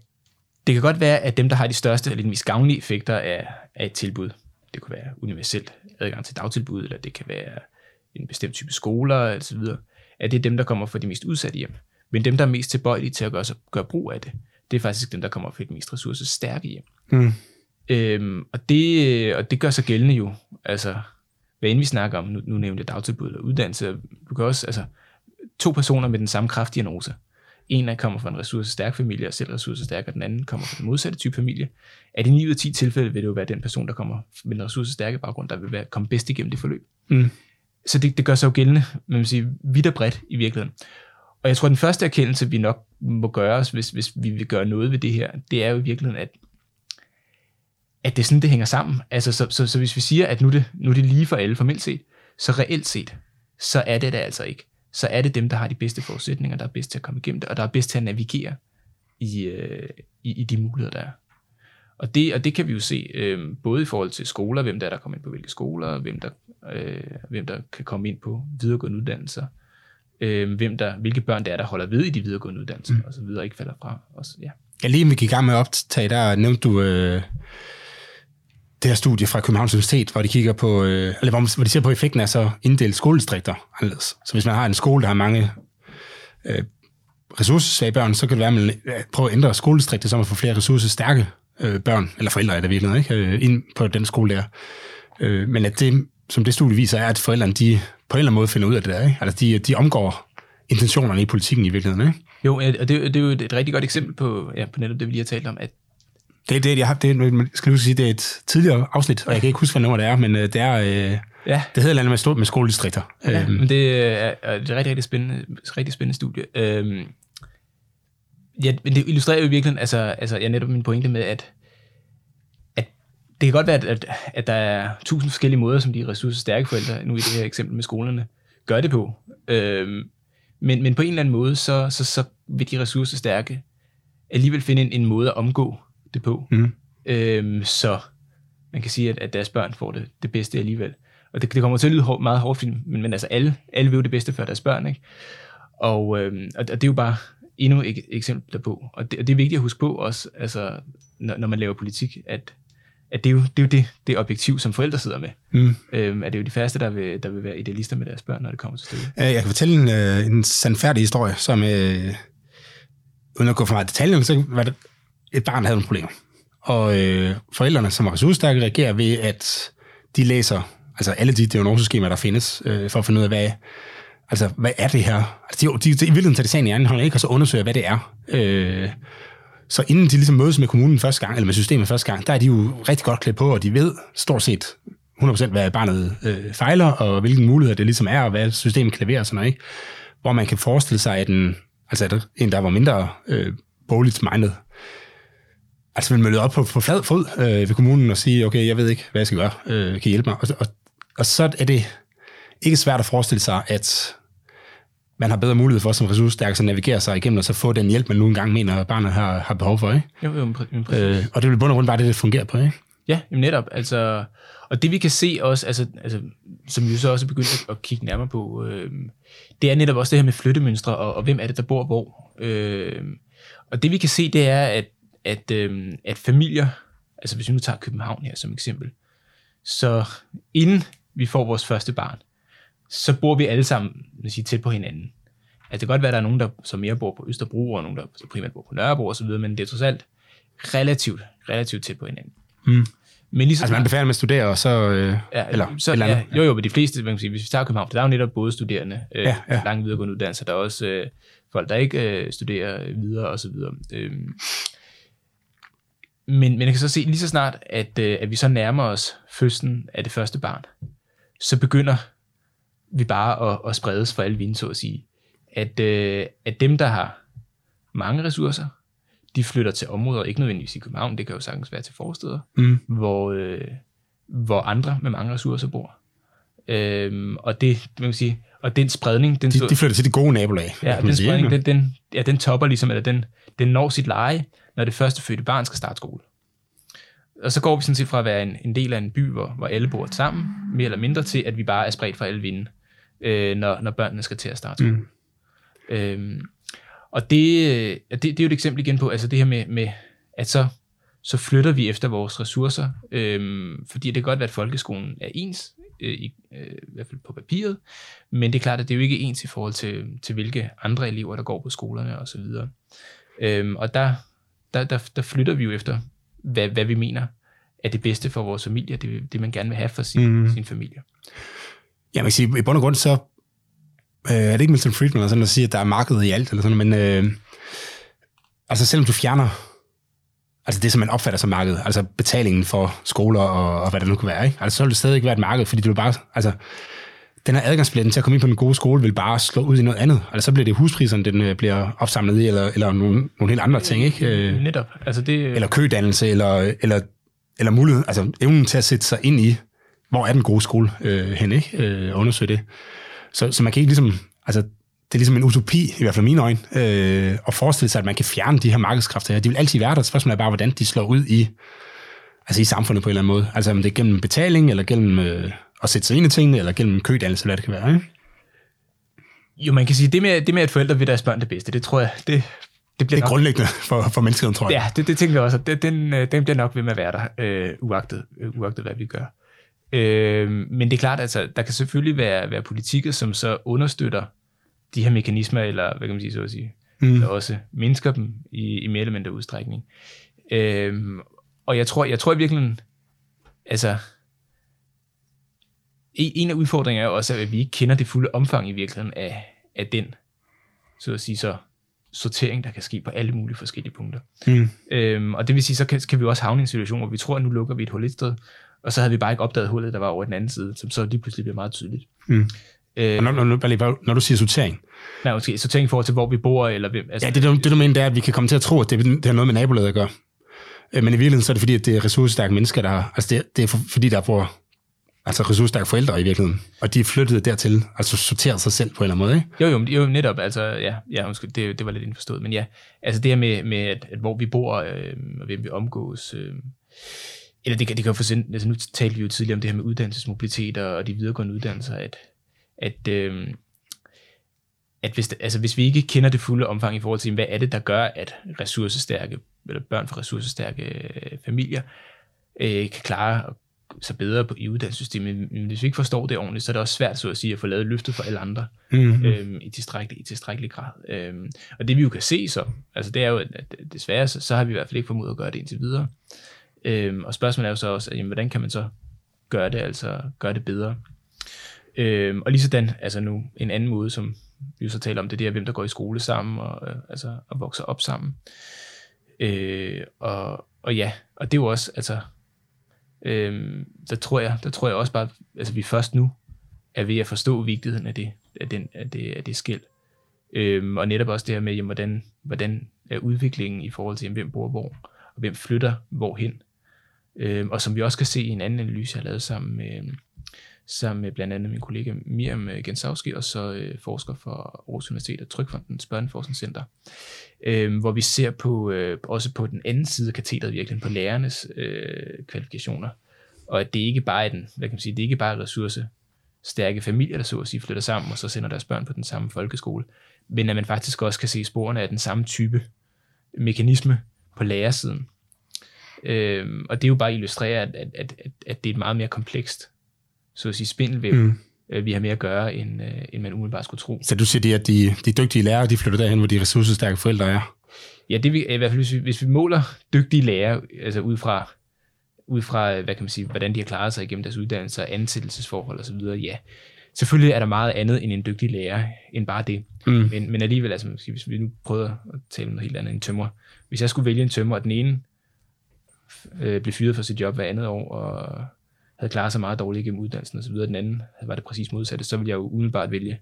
det kan godt være, at dem, der har de største eller de mest gavnlige effekter af, af et tilbud, det kan være universelt adgang til dagtilbud, eller det kan være en bestemt type skoler, og så videre, at det er dem, der kommer fra de mest udsatte hjem. Men dem, der er mest tilbøjelige til at gøre, så, gøre brug af det, det er faktisk dem, der kommer fra de mest ressourcestærke hjem. Mm. Øhm, og, det, og det gør sig gældende jo. Altså, hvad end vi snakker om, nu, nu nævnte jeg dagtilbud og uddannelse, du kan også, altså, to personer med den samme kræftdiagnose. En af kommer fra en ressourcestærk familie, og selv ressourcestærk, og den anden kommer fra den modsatte type familie. Af de ni ud af ti tilfælde vil det jo være den person, der kommer med en ressourcestærke baggrund, der vil være, komme bedst igennem det forløb. Mm. Så det, det gør sig jo gældende, man vil sige, vidt og bredt i virkeligheden. Og jeg tror, at den første erkendelse, vi nok må gøre os, hvis, hvis vi vil gøre noget ved det her, det er jo i virkeligheden, at, at det er sådan, det hænger sammen. Altså, så, så, så hvis vi siger, at nu er det, nu er det lige for alle formelt set, så reelt set, så er det det altså ikke. Så er det dem, der har de bedste forudsætninger, der er bedst til at komme igennem det, og der er bedst til at navigere i, i, i de muligheder, der er. Og det, og det kan vi jo se øh, både i forhold til skoler, hvem der er, der kommer ind på hvilke skoler, hvem der, øh, hvem der kan komme ind på videregående uddannelser, øh, hvem der, hvilke børn der er, der holder ved i de videregående uddannelser, mm. og så videre, ikke falder fra os. Ja. Ja, lige inden vi gik i gang med at optage, der nævnte du øh, det her studie fra Københavns Universitet, hvor de kigger på, øh, eller hvor, hvor de ser på effekten af så inddelt skoledistrikter anderledes. Så hvis man har en skole, der har mange øh, ressourcesvage børn, så kan det være, at man prøver at ændre skoledistriktet, så man får flere ressourcestærke børn, eller forældre er det virkelig, ikke? Ind på den skole der. Men at det, som det studie viser, er, at forældrene, de på en eller anden måde finder ud af det der, ikke? Altså, de, de omgår intentionerne i politikken i virkeligheden, ikke? Jo, og det, det er jo et rigtig godt eksempel på, ja, på netop det, vi lige har talt om, at det er det, jeg har, det, skal du sige, det er et tidligere afsnit, og jeg kan ikke huske, hvad nummer det er, men det er, øh, ja. Det hedder noget med stort med skoledistrikter. Ja, øhm. Men det er, er et rigtig, rigtig spændende, rigtig spændende studie. Øhm. Ja, men det illustrerer jo i virkeligheden, altså, altså jeg ja, netop min pointe med, at, at det kan godt være, at, at der er tusind forskellige måder, som de ressourcestærke forældre, nu i det her eksempel med skolerne, gør det på. Øhm, men, men på en eller anden måde, så, så, så vil de ressourcestærke alligevel finde en, en måde at omgå det på. Mm. Øhm, så man kan sige, at, at deres børn får det, det bedste alligevel. Og det, det kommer til at lyde hår, meget hårdt, men, men altså alle, alle vil jo det bedste for deres børn, ikke? Og, øhm, og, og det er jo bare endnu et eksempel derpå. Og det, og det er vigtigt at huske på også, altså, når, når man laver politik, at, at det er jo det, er jo det, det objektiv, som forældre sidder med. Mm. Øhm, at det er jo de færreste, der vil, der vil være idealister med deres børn, når det kommer til stykket. Jeg kan fortælle en, en sandfærdig historie, som, øh, uden at gå for meget detaljer, så var det et barn, der havde nogle problemer. Og øh, forældrene, som var ressourcestærke, reagerer ved, at de læser altså alle de diagnoseskemaer, der findes, øh, for at finde ud af, hvad Altså, hvad er det her? Altså, jo, de, de, de, i virkeligheden tager det sagen i egen hånd, ikke? Og så undersøger, hvad det er. Øh, så inden de ligesom mødes med kommunen første gang, eller med systemet første gang, der er de jo rigtig godt klædt på, og de ved stort set hundrede procent, hvad barnet øh, fejler, og hvilke muligheder det ligesom er, og hvad systemet kan levere og sådan noget, ikke? Hvor man kan forestille sig, at en, altså, en der var mindre øh, bogligt mindet, altså vil møde op på, på flad fod øh, ved kommunen og sige, okay, jeg ved ikke, hvad jeg skal gøre, øh, kan I hjælpe mig? Og, og, og så er det ikke svært at forestille sig, at man har bedre mulighed for som ressourcestærk at navigere sig igennem, og så få den hjælp, man nu engang mener, at barnet har, har behov for, ikke? Jo, jo, men præcis. Øh, og det vil bund og grund bare det, det fungerer på, ikke? Ja, netop. Altså, og det vi kan se også, altså, altså, som vi så også er begyndt at kigge nærmere på, øh, det er netop også det her med flyttemønstre, og, og hvem er det, der bor hvor. Øh, og det vi kan se, det er, at, at, øh, at familier, altså hvis vi nu tager København her som eksempel, så inden vi får vores første barn, så bor vi alle sammen man siger, tæt på hinanden. Altså, det kan godt være, at der er nogen, der som mere bor på Østerbro, og nogen, der primært bor på Nørrebro og så videre, men det er trods alt relativt, relativt tæt på hinanden. Mm. Men ligesom, altså, man befærder med at studere, og så... Øh, ja, eller, så eller ja, jo, jo, men de fleste, man kan sige, hvis vi tager København, der er jo netop både studerende, øh, ja, ja. lange videregående uddannelser, der er også øh, folk, der ikke øh, studerer videre og så videre. Øh, men, men jeg kan så se lige så snart, at, øh, at vi så nærmer os fødslen af det første barn, så begynder vi bare at, at spredes for alle vinde, så at sige. At, øh, at dem, der har mange ressourcer, de flytter til områder, ikke nødvendigvis i København, det kan jo sagtens være til forsteder, mm. hvor, øh, hvor andre med mange ressourcer bor. Øhm, og det, man kan sige, og den spredning... Den de, stod, de flytter til de gode nabolag. Ja, den sige, spredning, den, den, ja, den topper ligesom, eller den, den når sit leje, når det første fødte barn skal starte skole. Og så går vi sådan set fra at være en, en del af en by, hvor, hvor alle bor sammen, mere eller mindre, til at vi bare er spredt fra alle vinde. Øh, når, når børnene skal til at starte. Mm. Øhm, og det, det, det er jo et eksempel igen på, altså det her med, med at så, så flytter vi efter vores ressourcer, øhm, fordi det kan godt være, at folkeskolen er ens, øh, i, øh, i hvert fald på papiret, men det er klart, at det er jo ikke ens i forhold til, til hvilke andre elever, der går på skolerne osv. Og, øhm, og der, der, der, der flytter vi jo efter, hvad, hvad vi mener er det bedste for vores familie, det, det man gerne vil have for sin, mm. sin familie. Ja, man kan sige, i bund og grund, så øh, er det ikke Milton Friedman, eller sådan, der siger, at der er markedet i alt, eller sådan, men øh, altså selvom du fjerner altså det, som man opfatter som markedet, altså betalingen for skoler og, og hvad det nu kunne være, ikke? Altså så vil det stadig ikke være et marked, fordi du bare, altså den her adgangsbilletten til at komme ind på den gode skole, vil bare slå ud i noget andet, altså så bliver det huspriserne, den bliver opsamlet i, eller, eller nogle, nogle helt andre ting, ikke? Netop. Altså det... Eller kødannelse, eller, eller, eller mulighed, altså evnen til at sætte sig ind i, hvor er den gode skole øh, hen, ikke? Øh, undersøge det. Så, så man kan ikke ligesom, altså, det er ligesom en utopi, i hvert fald i mine øjne, øh, at forestille sig, at man kan fjerne de her markedskræfter her. De vil altid være der. Spørgsmålet er bare, hvordan de slår ud i altså i samfundet på en eller anden måde. Altså om det er gennem betaling, eller gennem øh, at sætte sig ind i tingene, eller gennem køddannelse, eller hvad det kan være, ikke? Jo, man kan sige, det med, det med at forældre vil deres børn det bedste, det tror jeg, det, det bliver det nok grundlæggende for, for menneskeheden, tror jeg. Ja, det, det tænker jeg også, det, den, den bliver nok ved med at være der, øh, uagtet, øh, uagtet hvad vi gør. Øh, men det er klart, altså, der kan selvfølgelig være, være politikker, som så understøtter de her mekanismer, eller hvad kan man sige, så at sige, mm. eller også mindsker dem i, i mere eller mindre udstrækning. Øh, og jeg tror, jeg tror virkelig, altså, en af udfordringerne er også, at vi ikke kender det fulde omfang i virkeligheden af, af den, så at sige, så sortering, der kan ske på alle mulige forskellige punkter. Mm. Øhm, og det vil sige, så kan, så kan vi også havne i en situation, hvor vi tror, at nu lukker vi et hul et sted, og så havde vi bare ikke opdaget hullet, der var over den anden side, som så lige pludselig bliver meget tydeligt. Mm. Øhm, når, når, når du siger sortering? Nej, måske sortering i forhold til, hvor vi bor, eller hvem. Altså, ja, det, det, det du mener, det er, at vi kan komme til at tro, at det, det har noget med nabolaget at gøre. Men i virkeligheden, så er det fordi, at det er ressourcestærke mennesker, der har, altså det, det er for, fordi, der bruger altså ressourcestærke forældre i virkeligheden, og de flyttede dertil, altså sorterede sig selv på en eller anden måde, ikke? Jo, jo, jo netop, altså, ja, ja undskyld, det, det var lidt indforstået, men ja, altså det her med, med at, at hvor vi bor, øh, og hvem vi omgås, øh, eller det, det kan jo for sind, altså nu talte vi jo tidligere om det her med uddannelsesmobilitet, og de videregående uddannelser, at, at, øh, at hvis, altså, hvis vi ikke kender det fulde omfang i forhold til, hvad er det, der gør, at ressourcestærke, eller børn fra ressourcestærke familier, øh, kan klare at så bedre på, i uddannelsessystemet. Men hvis vi ikke forstår det ordentligt, så er det også svært, så at sige, at få lavet løftet for alle andre mm-hmm. øhm, i, tilstrækkelig, i tilstrækkelig grad. Øhm, og det vi jo kan se så, altså det er jo, at desværre, så, så har vi i hvert fald ikke formået at gøre det indtil videre. Øhm, og spørgsmålet er jo så også, at, jamen, hvordan kan man så gøre det, altså gøre det bedre? Øhm, og lige sådan, altså nu en anden måde, som vi jo så taler om, det er det her, hvem der går i skole sammen, og, øh, altså, og vokser op sammen. Øh, og, og ja, og det er jo også, altså, Øhm, der tror jeg, der tror jeg også bare, altså vi først nu er ved at forstå vigtigheden af det, af den, af det, af det skel. Øhm, og netop også det her med, jamen, hvordan, hvordan er udviklingen i forhold til, jamen, hvem bor hvor, og hvem flytter hvorhen. Øhm, og som vi også kan se i en anden analyse, jeg har lavet sammen med, sammen med blandt andet min kollega Miriam Gensau, og så øh, forsker fra Aarhus Universitet og Trygfondens Børneforskningscenter, øh, hvor vi ser på, øh, også på den anden side af katedret virkelig, på lærernes øh, kvalifikationer, og at det ikke bare er den, hvad kan man sige, det ikke bare er ressourcestærke familier, der så at sige flytter sammen, og så sender deres børn på den samme folkeskole, men at man faktisk også kan se sporene af den samme type mekanisme på lærersiden. Øh, og det er jo bare at illustrere, at, at, at, at det er et meget mere komplekst, så at sige, spindelvæv, mm. øh, vi har mere at gøre, end, øh, end man umiddelbart skulle tro. Så du siger det, at de, de dygtige lærere, de flytter derhen, hvor de ressourcestærke forældre er? Ja, det vi, i hvert fald, hvis vi, hvis vi måler dygtige lærere, altså ud fra, ud fra, hvad kan man sige, hvordan de har klaret sig igennem deres uddannelse, ansættelsesforhold og så videre, ja. Selvfølgelig er der meget andet end en dygtig lærer, end bare det. Mm. Men, men alligevel, altså, hvis vi nu prøver at tale om noget helt andet end tømrer. Hvis jeg skulle vælge en tømrer, og den ene øh, blev fyret for sit job hver andet år, og havde klaret sig meget dårligt gennem uddannelsen og så videre, den anden var det præcis modsatte, så ville jeg jo umiddelbart vælge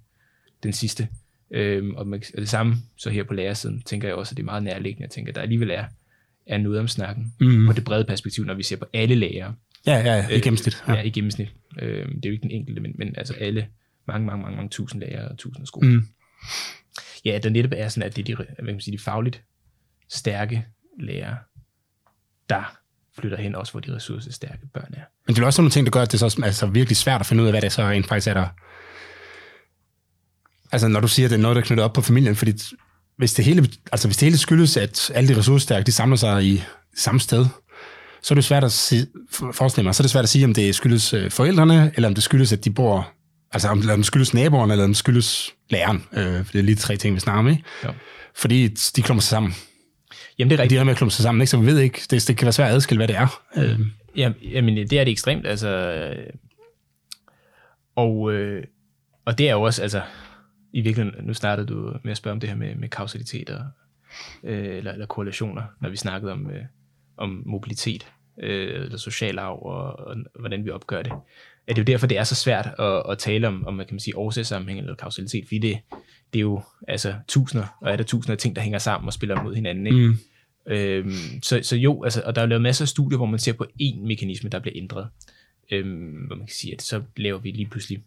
den sidste. Øhm, og det samme så her på lærersiden, tænker jeg også, at det er meget nærliggende. Jeg tænker, at der alligevel er, er noget om snakken mm. på det brede perspektiv, når vi ser på alle lærere. Ja, ja, ja, i gennemsnit. Ja, ja i gennemsnit. Øhm, det er jo ikke den enkelte, men, men altså alle, mange, mange, mange, mange tusind lærere og tusinder skoler. Mm. Ja, der netop er sådan, at det er de, hvad kan man sige, de fagligt stærke lærere, der flytter hen, også hvor de ressourcestærke børn er. Men det er også nogle ting, der gør, at det er så, altså, virkelig svært at finde ud af, hvad det så rent faktisk er der. Altså når du siger, at det er noget, der knytter op på familien, fordi hvis det hele, altså, hvis det hele skyldes, at alle de ressourcestærke, de samler sig i samme sted, så er det svært at sige, forestille mig, så er det svært at sige, om det skyldes forældrene, eller om det skyldes, at de bor, altså om det skyldes naboerne, eller om det skyldes læreren. Øh, for det er lige tre ting, vi snakker om, ikke? Ja. Fordi de klumper sig sammen. Jamen det er rigtigt. De er med at klumpe sig sammen, ikke? Så vi ved ikke, det, det kan være svært at adskille, hvad det er. Øhm. Jamen, jamen det er det ekstremt, altså. Og, øh, og det er jo også, altså, i virkeligheden, nu startede du med at spørge om det her med, med kausalitet og, øh, eller, eller korrelationer, når vi snakkede om, øh, om mobilitet, øh, eller social arv, og, og, og hvordan vi opgør det. At det er jo derfor, det er så svært at, at tale om, om, man kan sige, årsagssammenhæng eller kausalitet, fordi det, det er jo altså tusinder, og er der tusinder af ting, der hænger sammen og spiller mod hinanden, ikke? Mm. Øhm, så, så jo, altså, og der er lavet masser af studier, hvor man ser på én mekanisme, der bliver ændret. Øhm, hvor man kan sige, at så laver vi lige pludselig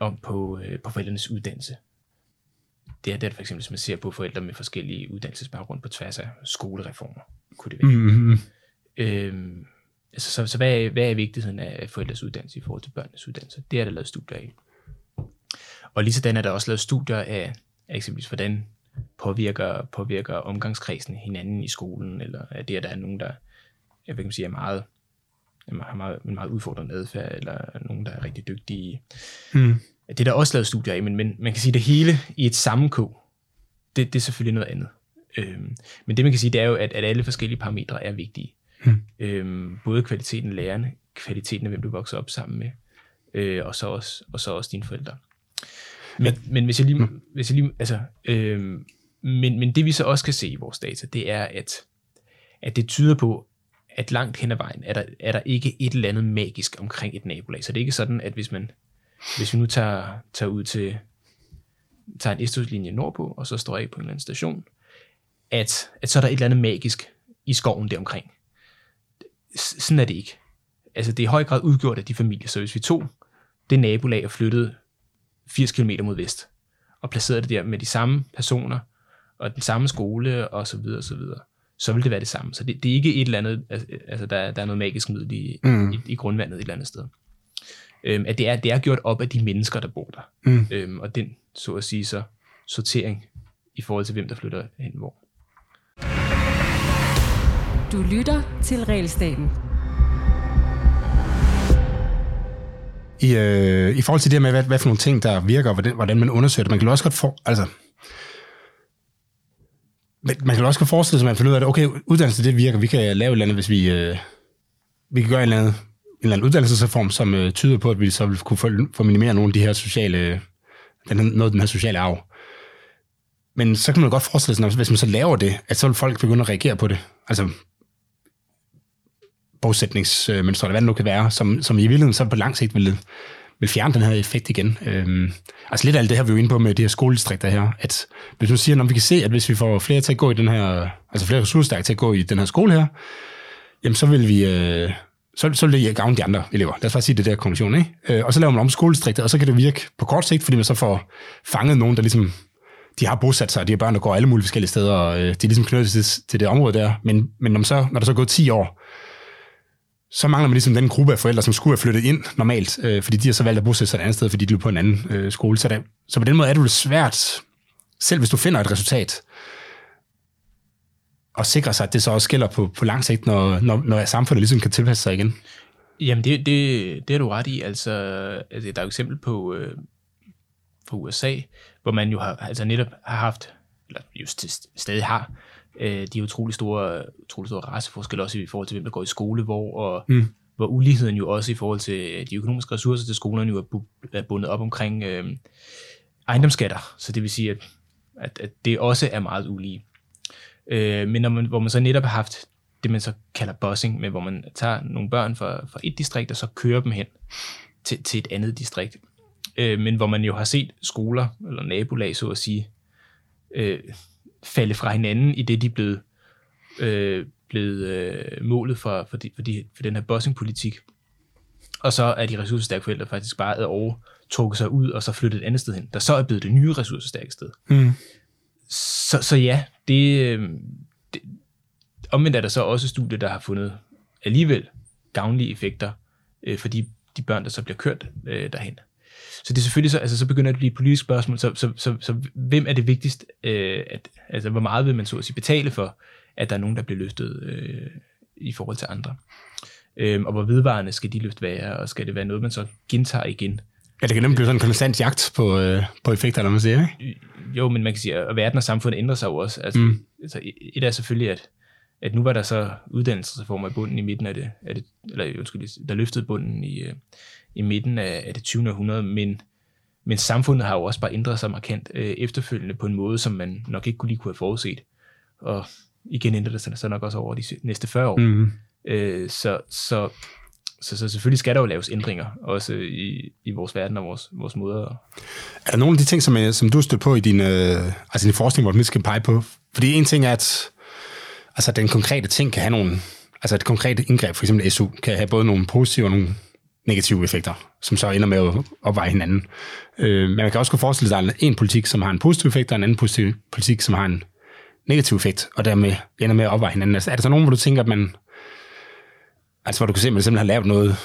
om på, øh, på forældrenes uddannelse. Det er der for eksempel, hvis man ser på forældre med forskellige uddannelsesbaggrund på tværs af skolereformer, kunne det være. Mm-hmm. Øhm, altså, så så hvad, er, hvad er vigtigheden af forældres uddannelse i forhold til børnenes uddannelse? Det er der lavet studier i. Og lige sådan er der også lavet studier af, af eksempelvis hvordan påvirker, påvirker omgangskredsen hinanden i skolen, eller er det, at der er nogen, der jeg vil sige, er meget, har meget, meget udfordrende adfærd, eller nogen, der er rigtig dygtige. Hmm. Det er der også lavet studier i, men, men man kan sige, det hele i et sammenkog, det, det er selvfølgelig noget andet. Øhm, men det, man kan sige, det er jo, at, at alle forskellige parametre er vigtige. Hmm. Øhm, både kvaliteten af lærerne, kvaliteten af, hvem du vokser op sammen med, øh, og, så også, og så også dine forældre. Men, men hvis jeg lige, hvis jeg lige altså, øhm, men, men det vi så også kan se i vores data, det er, at, at det tyder på, at langt hen ad vejen er der, er der ikke et eller andet magisk omkring et nabolag. Så det er ikke sådan, at hvis man, hvis vi nu tager, tager ud til, tager en S-togslinje nordpå, og så står af på en eller anden station, at, at så er der et eller andet magisk i skoven deromkring. Sådan er det ikke. Altså det er i høj grad udgjort af de familier, så hvis vi tog det nabolag og flyttede firs kilometer mod vest, og placerede det der med de samme personer, og den samme skole, og så videre, og så videre, så vil det være det samme. Så det, det er ikke et eller andet, altså der, der er noget magisk middel i, mm. i, i grundvandet et eller andet sted. Øhm, at det er, det er gjort op af de mennesker, der bor der. Mm. Øhm, og den, så at sige, så sortering i forhold til, hvem der flytter hen hvor. Du lytter til Realstaten. I, øh, I forhold til det med, hvad, hvad for nogle ting, der virker, og hvordan, hvordan man undersøger det. Man kan også godt for, altså, man kan også godt forestille sig, at man finder ud af det. Okay, uddannelse, det virker. Vi kan lave et eller andet, hvis vi, øh, vi kan gøre en eller anden, en eller anden uddannelsesreform, som øh, tyder på, at vi så vil kunne få minimere nogle af de her sociale, den her, noget af den her sociale arv. Men så kan man godt forestille sig, at hvis man så laver det, at så vil folk begynde at reagere på det. Altså bosætningsmønstre, hvad det nu kan være, som, som i virkeligheden så på lang sigt vil, vil fjerne den her effekt igen. Øhm, altså lidt af alt det her, vi er jo inde på med de her skoledistrikter her, at hvis man siger, når vi kan se, at hvis vi får flere til at gå i den her, altså flere ressourcestærke til at gå i den her skole her, jamen så vil vi, øh, så, så vil det gavne de andre elever. Lad os bare sige det der konklusion, ikke? Øh, og så laver man om skoledistrikter, og så kan det virke på kort sigt, fordi man så får fanget nogen, der ligesom, de har bosat sig, og de her børn, der går alle mulige forskellige steder, og øh, de er ligesom knyttet til, til det område der. Men, men når, så, når der så er gået ti år, så mangler man ligesom den gruppe af forældre, som skulle have flyttet ind normalt, øh, fordi de har så valgt at bosætte sig et andet sted, fordi de er på en anden øh, skole. Så, der, så på den måde er det jo svært, selv hvis du finder et resultat, at sikre sig, at det så også gælder på, på lang sigt, når, når, når samfundet ligesom kan tilpasse sig igen. Jamen det, det, det er du ret i. Altså, altså der er jo et eksempel på, øh, fra U S A, hvor man jo har, altså netop har haft, eller just stadig har, de er utrolig store, utrolig store raceforskelle også i forhold til, hvem der går i skole, hvor, og mm. hvor uligheden jo også i forhold til de økonomiske ressourcer til skolerne jo er bundet op omkring øh, ejendomsskatter. Så det vil sige, at, at, at det også er meget ulige. Øh, men når man, hvor man så netop har haft det, man så kalder busing, med hvor man tager nogle børn fra, fra et distrikt, og så kører dem hen til, til et andet distrikt. Øh, men hvor man jo har set skoler, eller nabolag, så at sige, øh, falde fra hinanden, i det de er blevet, øh, blevet øh, målet for, for, de, for, de, for den her busing-politik. Og så er de ressourcestærke forældre faktisk bare ad over, trukket sig ud, og så flyttet et andet sted hen, der så er blevet det nye ressourcestærke sted. Mm. Så, så ja, det, det... Omvendt er der så også studier, der har fundet alligevel gavnlige effekter øh, for de, de børn, der så bliver kørt øh, derhen. Så det er selvfølgelig så, altså så begynder det at blive et politisk spørgsmål, så, så, så, så hvem er det vigtigst, øh, at, altså hvor meget vil man så at sige betale for, at der er nogen, der bliver løftet øh, i forhold til andre. Øhm, og hvor vedvarende skal de løft være, og skal det være noget, man så gentager igen? Ja, det kan nemt blive sådan en konstant jagt på, øh, på effekter, når man siger, ikke? Jo, men man kan sige, at verden og samfundet ændrer sig jo også. Altså, mm. altså, et er selvfølgelig, at, at nu var der så uddannelsesreformer i bunden i midten af det, af det eller undskyld, der løftede bunden i... Øh, i midten af det tyvende århundrede, men, men samfundet har jo også bare ændret sig markant øh, efterfølgende på en måde, som man nok ikke lige kunne have forudset. Og igen ændrer det sig så nok også over de næste fyrre år. Mm-hmm. Øh, så, så, så, så selvfølgelig skal der jo laves ændringer, også i, i vores verden og vores, vores måder. Er der nogle af de ting, som, som du har stødt på i din, øh, altså din forskning, hvor du skal pege på? Fordi en ting er, at altså, den konkrete ting kan have nogle... Altså et konkret indgreb, for eksempel S U, kan have både nogle positive og nogle negative effekter, som så ender med at opveje hinanden. Øh, men man kan også kunne forestille sig, at en politik, som har en positiv effekt, og en anden positiv politik, som har en negativ effekt, og dermed ender med at opveje hinanden. Altså, er der så nogen, hvor du tænker, at man altså hvor du kan se, at man simpelthen har lavet noget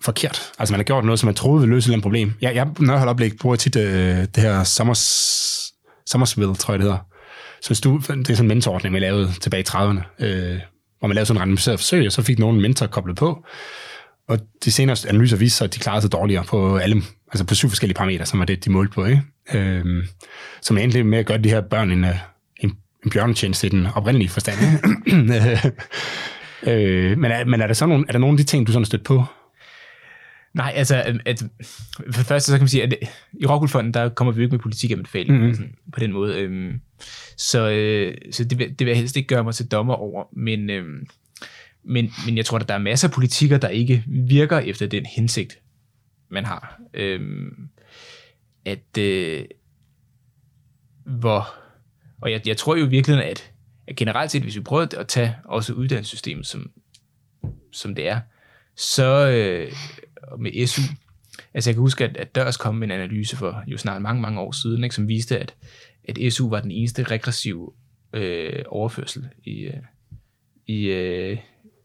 forkert. Altså man har gjort noget, som man troede ville løse et eller andet problem. Jeg, jeg, når jeg holder oplæg, bruger jeg tit øh, det her Sommersville, tror jeg det hedder. Så du, det er sådan en mentorordning, vi lavede tilbage i trediverne, øh, hvor man lavede sådan en randomiseret forsøg, og så fik nogen mentor koblet på. Og de senere analyser viste sig, at de klarede sig dårligere på alle, altså på syv forskellige parametre, som var det, de målte på, ikke? Øh, som endte med at gøre de her børn en, en, en bjørnetjeneste i den oprindelige forstand. øh, men er, men er, der sådan nogle, er der nogle af de ting, du sådan stødt på? Nej, altså, at, for det første så kan man sige, at i Rockwool Fonden, der kommer vi ikke med politikanbefaling mm-hmm. sådan, på den måde. Øhm, så øh, så det, det vil jeg helst ikke gøre mig til dommer over, men, øhm, men, men jeg tror, at der er masser af politikker, der ikke virker efter den hensigt, man har. Øhm, at øh, hvor, og jeg, jeg tror jo virkelig, at, at generelt set, hvis vi prøver at tage også uddannelsessystemet, som, som det er, så... Øh, med S U. Altså jeg kan huske, at, at Dørs kom med en analyse for jo snart mange, mange år siden, ikke, som viste, at, at S U var den eneste regressive øh, overførsel i, i, øh,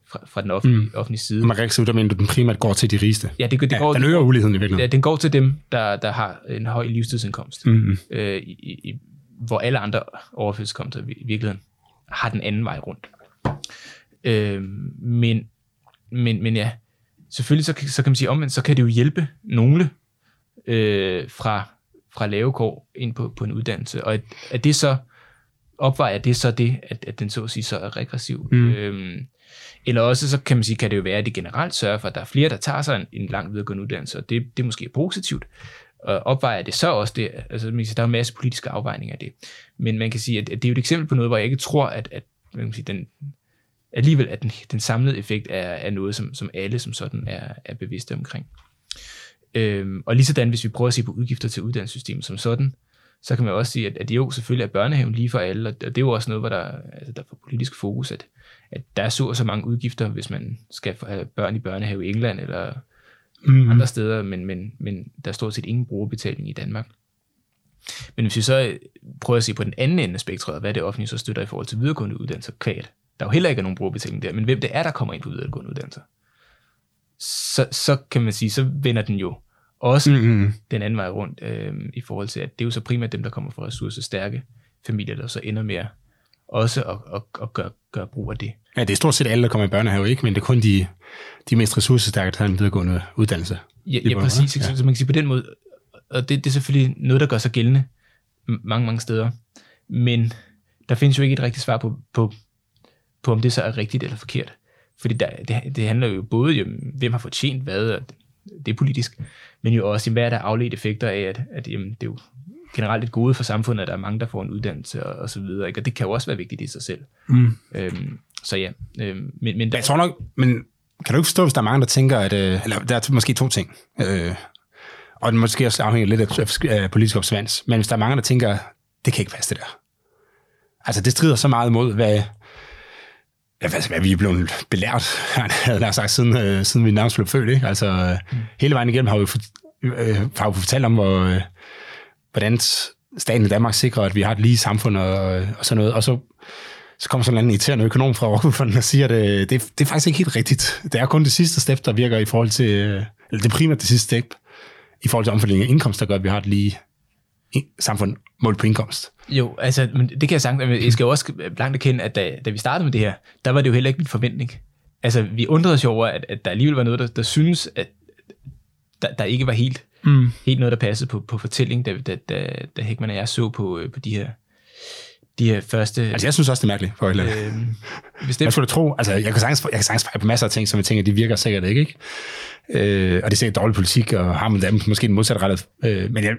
fra, fra den offentlige, mm. offentlige side. Man regressiv, der mener du, den primært går til de rigeste. Ja, det, det ja går, den øger uligheden i virkeligheden. Ja, den går til dem, der, der har en høj livstidsindkomst, mm-hmm. øh, i, i, hvor alle andre overførselskomster i virkeligheden har den anden vej rundt. Øh, men, men, men ja, selvfølgelig så, så kan man sige omvendt, så kan det jo hjælpe nogle øh, fra, fra lave kår ind på, på en uddannelse. Og at, at det så opvejer det så det, at, at den så at sige så er regressiv. Mm. Øhm, eller også så kan man sige, kan det jo være, at det generelt sørger for, at der er flere, der tager sig en, en lang videregående uddannelse, og det, det måske er positivt. Og opvejer det så også det, altså man kan sige, der er en masse politiske afvejninger af det. Men man kan sige, at, at det er jo et eksempel på noget, hvor jeg ikke tror, at, at man kan sige, den... alligevel at den, den samlede effekt er, er noget, som, som alle som sådan er, er bevidste omkring. Øhm, og lige sådan, hvis vi prøver at se på udgifter til uddannelsessystemet som sådan, så kan man også sige, at, at det jo selvfølgelig er børnehaven lige for alle, og det er jo også noget, hvor der, altså, der er for politisk fokus, at, at der er så og så mange udgifter, hvis man skal have børn i børnehave i England eller mm. andre steder, men, men, men der er stort set ingen brugerbetaling i Danmark. Men hvis vi så prøver at se på den anden ende af spektret, hvad det offentlige så støtter i forhold til videregående uddannelser, kvæt, der jo heller ikke er nogen brugerbetaling der, men hvem det er, der kommer ind på videregående uddannelser, så, så kan man sige, så vender den jo også mm-hmm. den anden vej rundt, øh, i forhold til, at det er jo så primært dem, der kommer fra ressourcestærke familier, der så ender med også at, at, at gøre, gøre brug af det. Ja, det er stort set alle, der kommer i børnehave, ikke? Men det er kun de, de mest ressourcestærke, der har en videregående uddannelse. Ja, ja præcis. Ja. Så man kan sige på den måde, og det, det er selvfølgelig noget, der gør sig gældende mange, mange steder, men der findes jo ikke et rigtigt svar på, på på om det så er rigtigt eller forkert. Fordi der, det, det handler jo både om, hvem har fortjent hvad, og det er politisk, men jo også, hvad er der afledt effekter af, at, at jamen, det er jo generelt et gode for samfundet, at der er mange, der får en uddannelse, og, og så videre, ikke? Og det kan jo også være vigtigt i sig selv. Mm. Øhm, så ja. Øhm, men, men der... Jeg tror nok, men kan du ikke forstå, hvis der er mange, der tænker, at, øh, eller der er måske to ting, øh, og det måske også afhænger lidt af, af politisk observans, men hvis der er mange, der tænker, det kan ikke passe det der. Altså, det strider så meget imod, hvad Altså, hvad vi er blevet belært, havde jeg sagt, siden, øh, siden vi nærmest blev født. Ikke? Altså, øh, mm. hele vejen igennem har vi for, øh, har vi fortalt om, hvor, øh, hvordan staten i Danmark sikrer, at vi har et lige samfund og, øh, og sådan noget. Og så, så kommer sådan en anden irriterende økonom fra Rockwool Fonden og siger, at øh, det, det er faktisk ikke helt rigtigt. Det er kun det sidste step, der virker i forhold til... Øh, eller det primært det sidste step i forhold til omfordelingen af indkomst, der gør, at vi har et lige samfund målt på indkomst. Jo, altså, men det kan jeg sagt, men jeg skal jo også blankt erkende, at da, da vi startede med det her, der var det jo heller ikke min forventning. Altså, vi undrede os jo over, at, at der alligevel var noget, der, der synes, at der, der ikke var helt, mm. helt noget, der passede på, på fortællingen, da, da, da, da Heckman og jeg så på, på de her de her første... Altså, jeg synes også, det er mærkeligt. For øh, bestemt. Jeg skulle da tro, altså, jeg kan sagtens fejle på masser af ting, som jeg tænker, de virker sikkert ikke, ikke? Øh, og det er sikkert dårlig politik, og har man dem måske en modsatrettet... Øh, men jeg...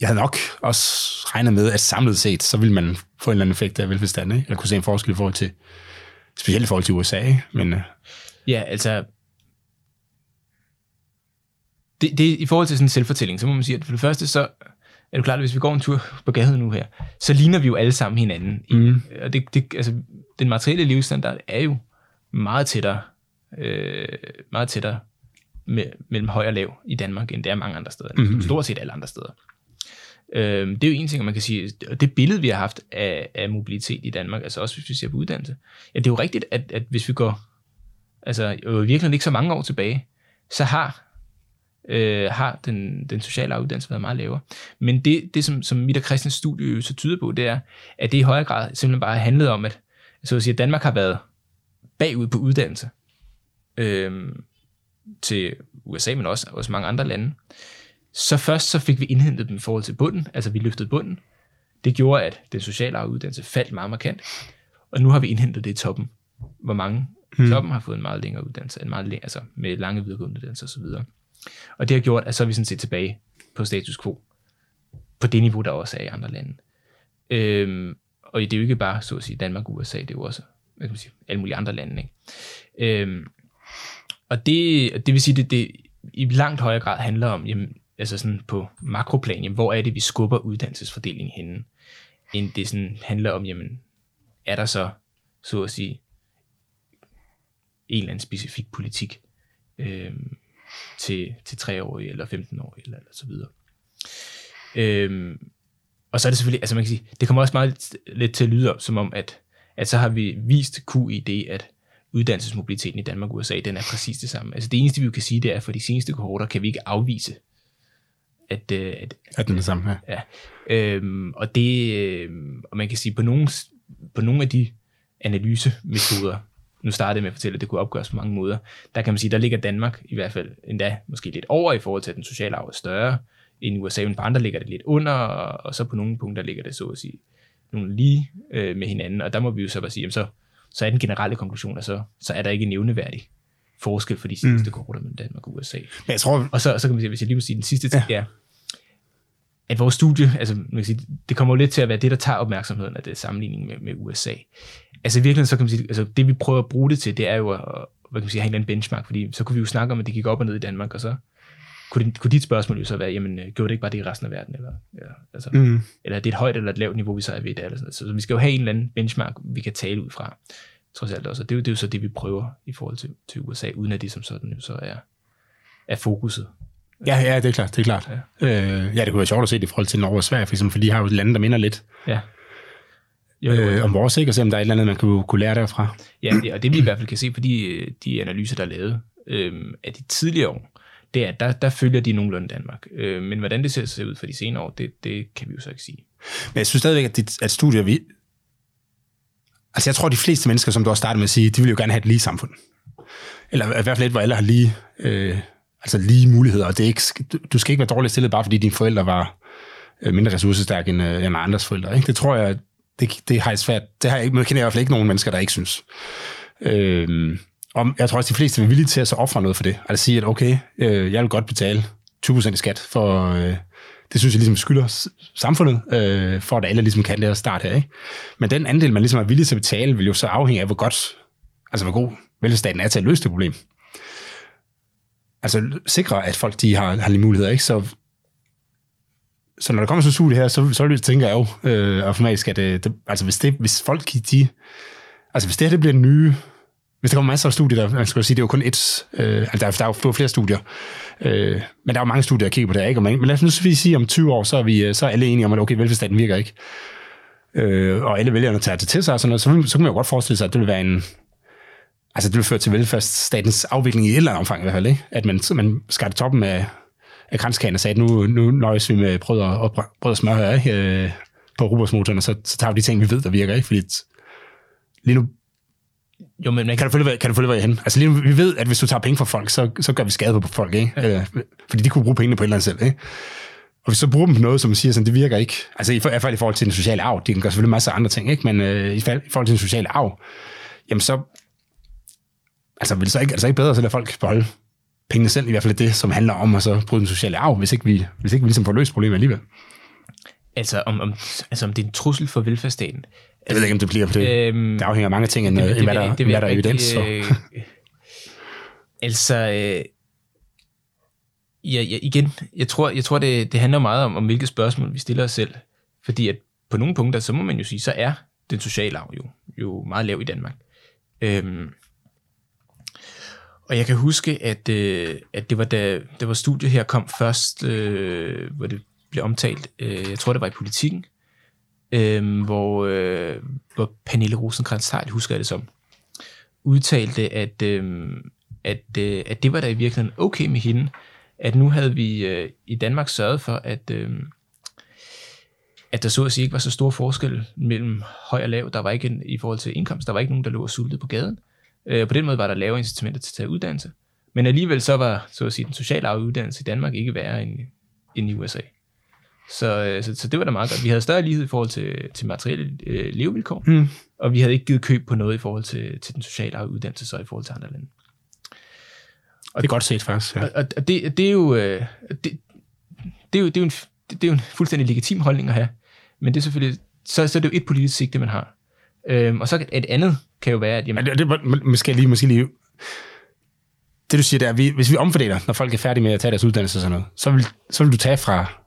Jeg havde nok også regnet med, at samlet set, så ville man få en eller anden effekt af velfærdsstaten, ikke? Eller kunne se en forskel i forhold til, specielt i forhold til U S A, ikke? Men... Ja, altså... Det, det, i forhold til sådan en selvfortælling, så må man sige, at for det første, så er det klart, at hvis vi går en tur på gaden nu her, så ligner vi jo alle sammen hinanden. Mm. Og det, det, altså, den materielle livsstandard er jo meget tættere, øh, meget tættere med, mellem høj og lav i Danmark, end det er mange andre steder. Mm-hmm. Stort set alle andre steder. Det er jo en ting, man kan sige, og det billede, vi har haft af, af mobilitet i Danmark, altså også hvis vi ser på uddannelse, ja, det er jo rigtigt, at, at hvis vi går altså øh, virkelig ikke så mange år tilbage, så har, øh, har den, den sociale uddannelse været meget lavere. Men det, det som, som mit og Christians studie så tyder på, det er, at det i højere grad simpelthen bare handlede om, at, så at sige, at Danmark har været bagud på uddannelse øh, til U S A, men også, også mange andre lande. Så først så fik vi indhentet dem i forhold til bunden, altså vi løftede bunden. Det gjorde, at den sociale uddannelse faldt meget markant, og nu har vi indhentet det i toppen, hvor mange hmm. toppen har fået en meget længere uddannelse, en meget længere, altså med lange videregående uddannelser osv. Og det har gjort, at så er vi sådan set tilbage på status quo, på det niveau, der også er i andre lande. Øhm, og det er jo ikke bare, så at sige, Danmark og U S A, det er jo også, hvad kan man sige, alle mulige andre lande, ikke? Øhm, og det, det vil sige, det, det i langt højere grad handler om, jamen, altså sådan på makroplan, jamen, hvor er det, vi skubber uddannelsesfordelingen henne, end det sådan handler om, jamen, er der så, så at sige, en eller anden specifik politik øh, til, til treårige eller femtenårige eller, eller så videre. Øh, og så er det selvfølgelig, altså man kan sige, det kommer også meget lidt til at lyde op, som om, at, at så har vi vist Q I D, at uddannelsesmobiliteten i Danmark og U S A, den er præcis det samme. Altså det eneste, vi kan sige, det er, for de seneste kohorter kan vi ikke afvise, at, at, at den er samme her. Ja. Øhm, og det, øhm, og man kan sige, på nogle, på nogle af de analysemetoder, nu startede jeg med at fortælle, at det kunne opgøres på mange måder, der kan man sige, der ligger Danmark i hvert fald endda måske lidt over i forhold til, at den sociale arv er større end i U S A, men på andre ligger det lidt under, og, og så på nogle punkter ligger det så at sige, nogle lige øh, med hinanden, og der må vi jo så bare sige, jamen så, så er den generelle konklusion, og så, så er der ikke nævneværdig forskel for de sidste mm. korter mellem Danmark og U S A. Jeg tror... Og så, så kan man sige, hvis jeg lige må sige den sidste ting, ja. er, at vores studie, altså man kan sige, det kommer jo lidt til at være det, der tager opmærksomheden af det sammenligning med, med U S A. Altså virkelig, så kan man sige, altså det vi prøver at bruge det til, det er jo at, hvad kan man sige, have en eller anden benchmark, fordi så kunne vi jo snakke om, at det gik op og ned i Danmark, og så kunne, det, kunne dit spørgsmål jo så være, jamen gjorde det ikke bare det i resten af verden, eller, ja, altså, mm. eller det er et højt eller et lavt niveau, vi så er ved det, eller sådan noget. Så, så vi skal jo have en eller anden benchmark, vi kan tale ud fra. Trods alt også. Og det er, jo, det er jo så det, vi prøver i forhold til, til U S A, uden at det som sådan jo så er, er fokuset. Ja, ja, det er klart. Det er klart. Ja. Øh, ja, det kunne være sjovt at se det i forhold til Norge og Sverige, for eksempel, for de har jo et land, der minder lidt ja. jo, jo, jo. Øh, om vores, ikke? Og se, om der er et eller andet, man kunne, kunne lære derfra. Ja, det, og det vi i hvert fald kan se på de, de analyser, der er lavet øh, af de tidligere år, det er, at der, der følger de nogenlunde Danmark. Øh, men hvordan det ser sig ud for de senere år, det, det kan vi jo så ikke sige. Men jeg synes stadigvæk, at, dit, at studier vi... Altså, jeg tror, de fleste mennesker, som du også startede med at sige, de vil jo gerne have et lige samfund. Eller i hvert fald et, hvor alle har lige, øh, altså lige muligheder. Og det er ikke, du skal ikke være dårligt stillet, bare fordi dine forældre var mindre ressourcestærke end, øh, end andres forældre. Ikke? Det tror jeg, det, det har jeg svært. Det har jeg ikke, men kender jeg i hvert fald ikke nogen mennesker, der ikke synes. Øh, og jeg tror også, de fleste er villige til at så ofre noget for det. Altså sige, at okay, øh, jeg vil godt betale tyve procent i skat for... Øh, det synes jeg ligesom skylder samfundet, øh, for at alle ligesom kan lære at starte her, ikke? Men den andel, man ligesom er villig til at betale, vil jo så afhænge af, hvor godt, altså hvor god velfærdsstaten er til at løse det problem. Altså sikre, at folk de har, har lige muligheder, ikke? Så, så når der kommer så suge det her, så, så tænker jeg jo øh, automatisk, at øh, det, altså hvis, det, hvis folk de, altså hvis det her det bliver nye, hvis der kommer masser af studier, der, man skal sige, det er jo kun et, øh, altså der er, der er jo flere studier, øh, men der er jo mange studier, der kigger på det her, ikke? Man, men lad os nu sige, om tyve år, så er, vi, så er alle enige om, at okay, velfærdsstaten virker ikke, øh, og alle vælgerne tager det til sig, og sådan noget, så, så kan man jo godt forestille sig, at det vil være en, altså det vil føre til velfærdsstatens afvikling i et eller andet omfang i hvert fald, ikke? At man, man skar toppen af, af kranskagen og sagde, at nu, nu nøjes vi med brød og, brød og smør her, ikke? Øh, på robotsmotoren, og så, så tager vi de ting, vi ved, der virker, ikke? Fordi lige nu, jo, men man kan du følge, kan du følge hvad jeg hen? Altså lige nu, vi ved, at hvis du tager penge fra folk, så, så gør vi skade på folk, ikke? Ja. Fordi de kunne bruge pengene på et eller andet selv, ikke? Og hvis så bruger dem på noget, som man siger sådan, det virker ikke. Altså i hvert i forhold til den sociale arv, det kan gøre selvfølgelig masser af andre ting, ikke? Men øh, i forhold til den sociale arv, jamen så, altså vil så ikke, altså ikke bedre, så lader folk beholde pengene selv, i hvert fald det, som handler om at så bruge den sociale arv, hvis ikke vi, hvis ikke vi ligesom får løst problemet alligevel. Altså om, om, altså om det er en trussel for velfærdsstaten. Jeg ved ikke, om det bliver om det. Øhm, det afhænger af mange ting, end det, det, hvad der, det, hvad der er evidens for. Øh, altså, øh, ja, ja, igen, jeg tror, jeg tror det, det handler meget om, om, hvilke spørgsmål vi stiller os selv. Fordi at på nogle punkter, så må man jo sige, så er den sociale arv jo, jo meget lav i Danmark. Øhm, og jeg kan huske, at, øh, at det var da det var studie her kom først, øh, hvor det blev omtalt, øh, jeg tror, det var i Politikken, Øhm, hvor, øh, hvor Pernille Rosenkrantz husker jeg det som, udtalte, at, øh, at, øh, at det var da i virkeligheden okay med hende, at nu havde vi øh, i Danmark sørget for, at, øh, at der så at sige ikke var så stor forskel mellem høj og lav. Der var ikke en, i forhold til indkomst, der var ikke nogen, der lå og sultede på gaden. Øh, på den måde var der lavere incitamenter til at tage uddannelse. Men alligevel så var så at sige, den sociale arv uddannelse i Danmark ikke værre end, end i U S A. Så, så, så det var da meget godt. Vi havde større lighed i forhold til, til materielle øh, levevilkår, mm. og vi havde ikke givet køb på noget i forhold til, til den sociale arv uddannelse, så i forhold til andre lande. Og det er godt set faktisk. Ja. Og, og det, det er jo det, det er jo det er en det er jo en fuldstændig legitim holdning at have, men det er selvfølgelig så så er det jo et politisk sigte man har. Øhm, og så et andet kan jo være at jamen, ja, det, det måske lige måske lige det du siger der, vi, hvis vi omfordeler, når folk er færdige med at tage deres uddannelse og sådan noget, så vil så vil du tage fra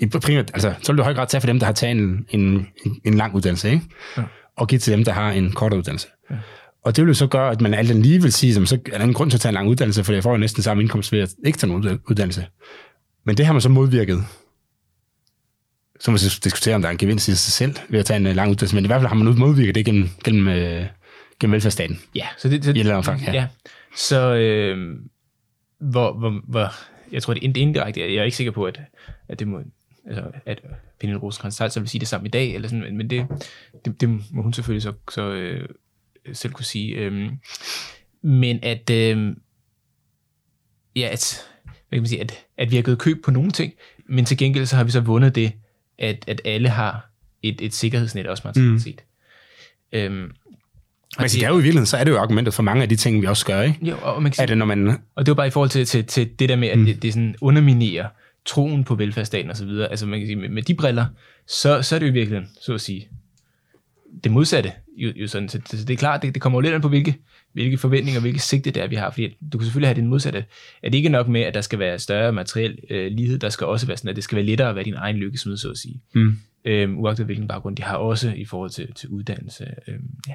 i primært, altså så vil du i høj grad tage fra dem der har taget en en, en lang uddannelse, ikke? Ja. Og give til dem der har en kortere uddannelse. Ja. Og det vil jo så gøre, at man alt andet lige vil sige, som så er der en grund til at tage en lang uddannelse, for jeg får jo næsten samme indkomst ved at ikke tage en uddannelse. Men det har man så modvirket. Så må man diskutere, om der er en gevinst i sig selv ved at tage en lang uddannelse, men i hvert fald har man modvirket det gennem, gennem, øh, gennem velfærdsstaten. Ja, så det, så, i et eller andet omfang, ja. Ja. Så øh, hvor, hvor, hvor, jeg tror, det er indirekte, jeg er ikke sikker på, at, at det må... Altså, at Pernille Rosenkrantz så vil sige det samme i dag, eller sådan, men det, det, det må hun selvfølgelig så... så øh, selv kunne sige, øhm, men at, øhm, ja, at, hvad kan man sige, at, at vi har givet køb på nogle ting, men til gengæld så har vi så vundet det, at, at alle har et, et sikkerhedsnet også, man har set. Mm. Øhm, men det er jo i virkeligheden, så er det jo argumentet for mange af de ting, vi også gør, ikke? Jo, og man kan sige, er det, når man... Og det var bare i forhold til, til, til det der med, at mm. det, det sådan underminerer troen på velfærdsstaten og så videre. Altså man kan sige, med, med de briller, så, så er det jo i virkeligheden, så at sige, det modsatte, jo, jo sådan. Så det, det er klart, det, det kommer jo lidt an på, hvilke, hvilke forventninger, hvilke sigte det er, vi har. Fordi du kan selvfølgelig have det modsatte. Er det ikke nok med, at der skal være større materiel øh, lighed, der skal også være sådan, at det skal være lettere at være din egen lykkesmed, så at sige. Mm. Øhm, uagtet hvilken baggrund de har også i forhold til, til uddannelse. Øhm, ja.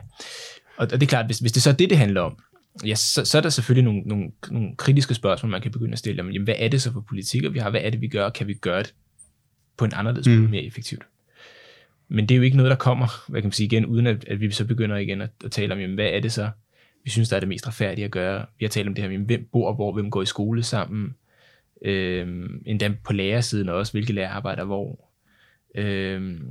og, og det er klart, hvis, hvis det så er det, det handler om, ja, så, så er der selvfølgelig nogle, nogle, nogle kritiske spørgsmål, man kan begynde at stille. Jamen, jamen, hvad er det så for politikker, vi har? Hvad er det, vi gør? Kan vi gøre det på en anderledes måde, mm. mere effektivt? Men det er jo ikke noget, der kommer, hvad kan man sige, igen, uden at, at vi så begynder igen at, at tale om, jamen, hvad er det så, vi synes, der er det mest retfærdige at gøre. Vi har talt om det her, jamen, hvem bor hvor, hvem går i skole sammen, øhm, endda på lærersiden også, hvilke lærere arbejder hvor, øhm,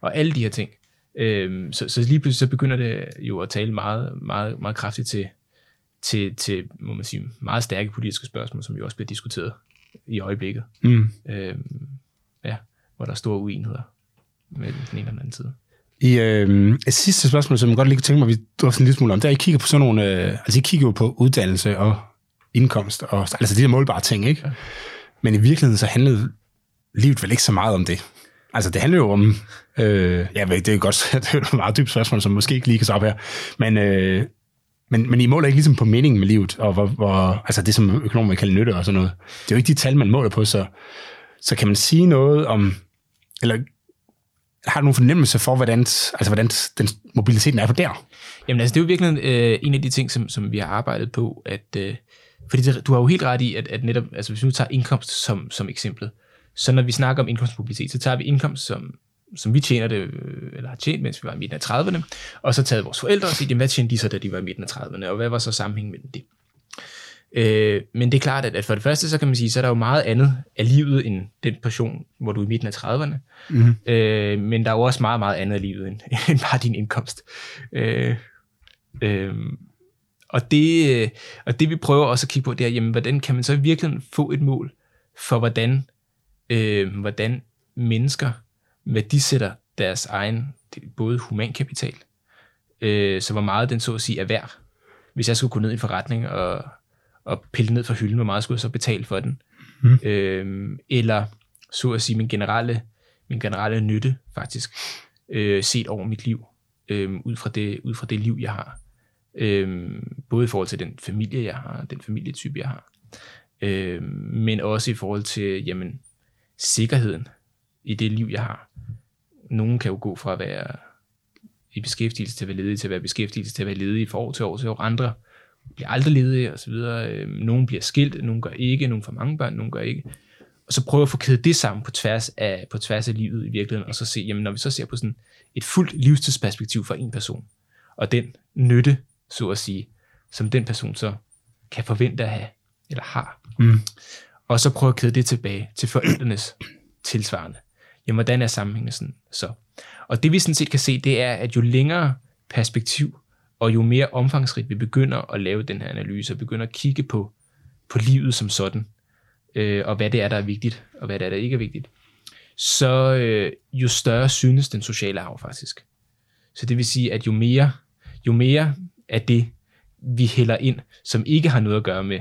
og alle de her ting. Øhm, så, så lige pludselig så begynder det jo at tale meget, meget, meget kraftigt til, til, til, må man sige, meget stærke politiske spørgsmål, som jo også bliver diskuteret i øjeblikket. Mm. Øhm, ja, hvor der er store uenigheder med den ene eller anden side. I øh, et sidste spørgsmål, som jeg godt lige kunne tænke mig, at vi drøfter en lille smule om, der er, I kigger på sådan nogle, øh, altså I kigger jo på uddannelse og indkomst, og, altså de der målbare ting, ikke? Ja. Men i virkeligheden så handlede livet vel ikke så meget om det. Altså det handler jo om, øh, ja, det er godt, det er et meget dybt spørgsmål, som måske ikke lige kan så op her, men, øh, men, men I måler ikke ligesom på meningen med livet, og hvor, hvor, altså det, som økonomer kalder nytte og sådan noget. Det er jo ikke de tal, man måler på, så, så kan man sige noget om, eller har du nogen fornemmelse for, hvordan, altså, hvordan den mobiliteten er på der? Jamen altså, det er jo virkelig øh, en af de ting, som, som vi har arbejdet på, at, øh, fordi det, du har jo helt ret i, at, at netop, altså hvis vi nu tager indkomst som, som eksemplet, så når vi snakker om indkomstmobilitet, så tager vi indkomst, som, som vi tjener det, eller har tjent, mens vi var i midten af trediverne, og så taget vores forældre og set, jamen, hvad tjente de så, da de var i midten af trediverne, og hvad var så sammenhængen mellem det? Øh, men det er klart, at, at for det første, så kan man sige, så er der jo meget andet af livet, end den portion, hvor du er i midten af trediverne. Mm-hmm. Øh, men der er jo også meget, meget andet af livet, end, end bare din indkomst. Øh, øh, og, det, og det, vi prøver også at kigge på, det er, jamen, hvordan kan man så virkelig få et mål for, hvordan, øh, hvordan mennesker værdisætter deres egen, både humankapital, øh, så hvor meget den så at sige er værd. Hvis jeg skulle gå ned i en forretning og og pille ned fra hylden, hvor meget skulle jeg så betale for den? Mm. Øhm, eller, så at sige, min generelle, min generelle nytte, faktisk, øh, set over mit liv, øh, ud fra det, ud fra det liv, jeg har. Øh, både i forhold til den familie, jeg har, den familietype, jeg har, øh, men også i forhold til, jamen, sikkerheden i det liv, jeg har. Nogen kan jo gå fra at være i beskæftigelse til at være ledig, til at være beskæftigelse til at være ledig fra år til år til år, andre bliver aldrig ledige og så videre. Nogen bliver skilt, nogen gør ikke, nogen får mange børn, nogen gør ikke. Og så prøve at få kædet det sammen på tværs af, på tværs af livet i virkeligheden, og så se, jamen når vi så ser på sådan et fuldt livstidsperspektiv for en person, og den nytte, så at sige, som den person så kan forvente at have, eller har. Mm. Og så prøve at kæde det tilbage til forældrenes tilsvarende. Jamen, hvordan er sammenhængen sådan så? Og det vi sådan set kan se, det er, at jo længere perspektiv, og jo mere omfangsrigt vi begynder at lave den her analyse, og begynder at kigge på, på livet som sådan, øh, og hvad det er, der er vigtigt, og hvad det er, der ikke er vigtigt, så øh, jo større synes den sociale arv faktisk. Så det vil sige, at jo mere, jo mere af det, vi hælder ind, som ikke har noget at gøre med,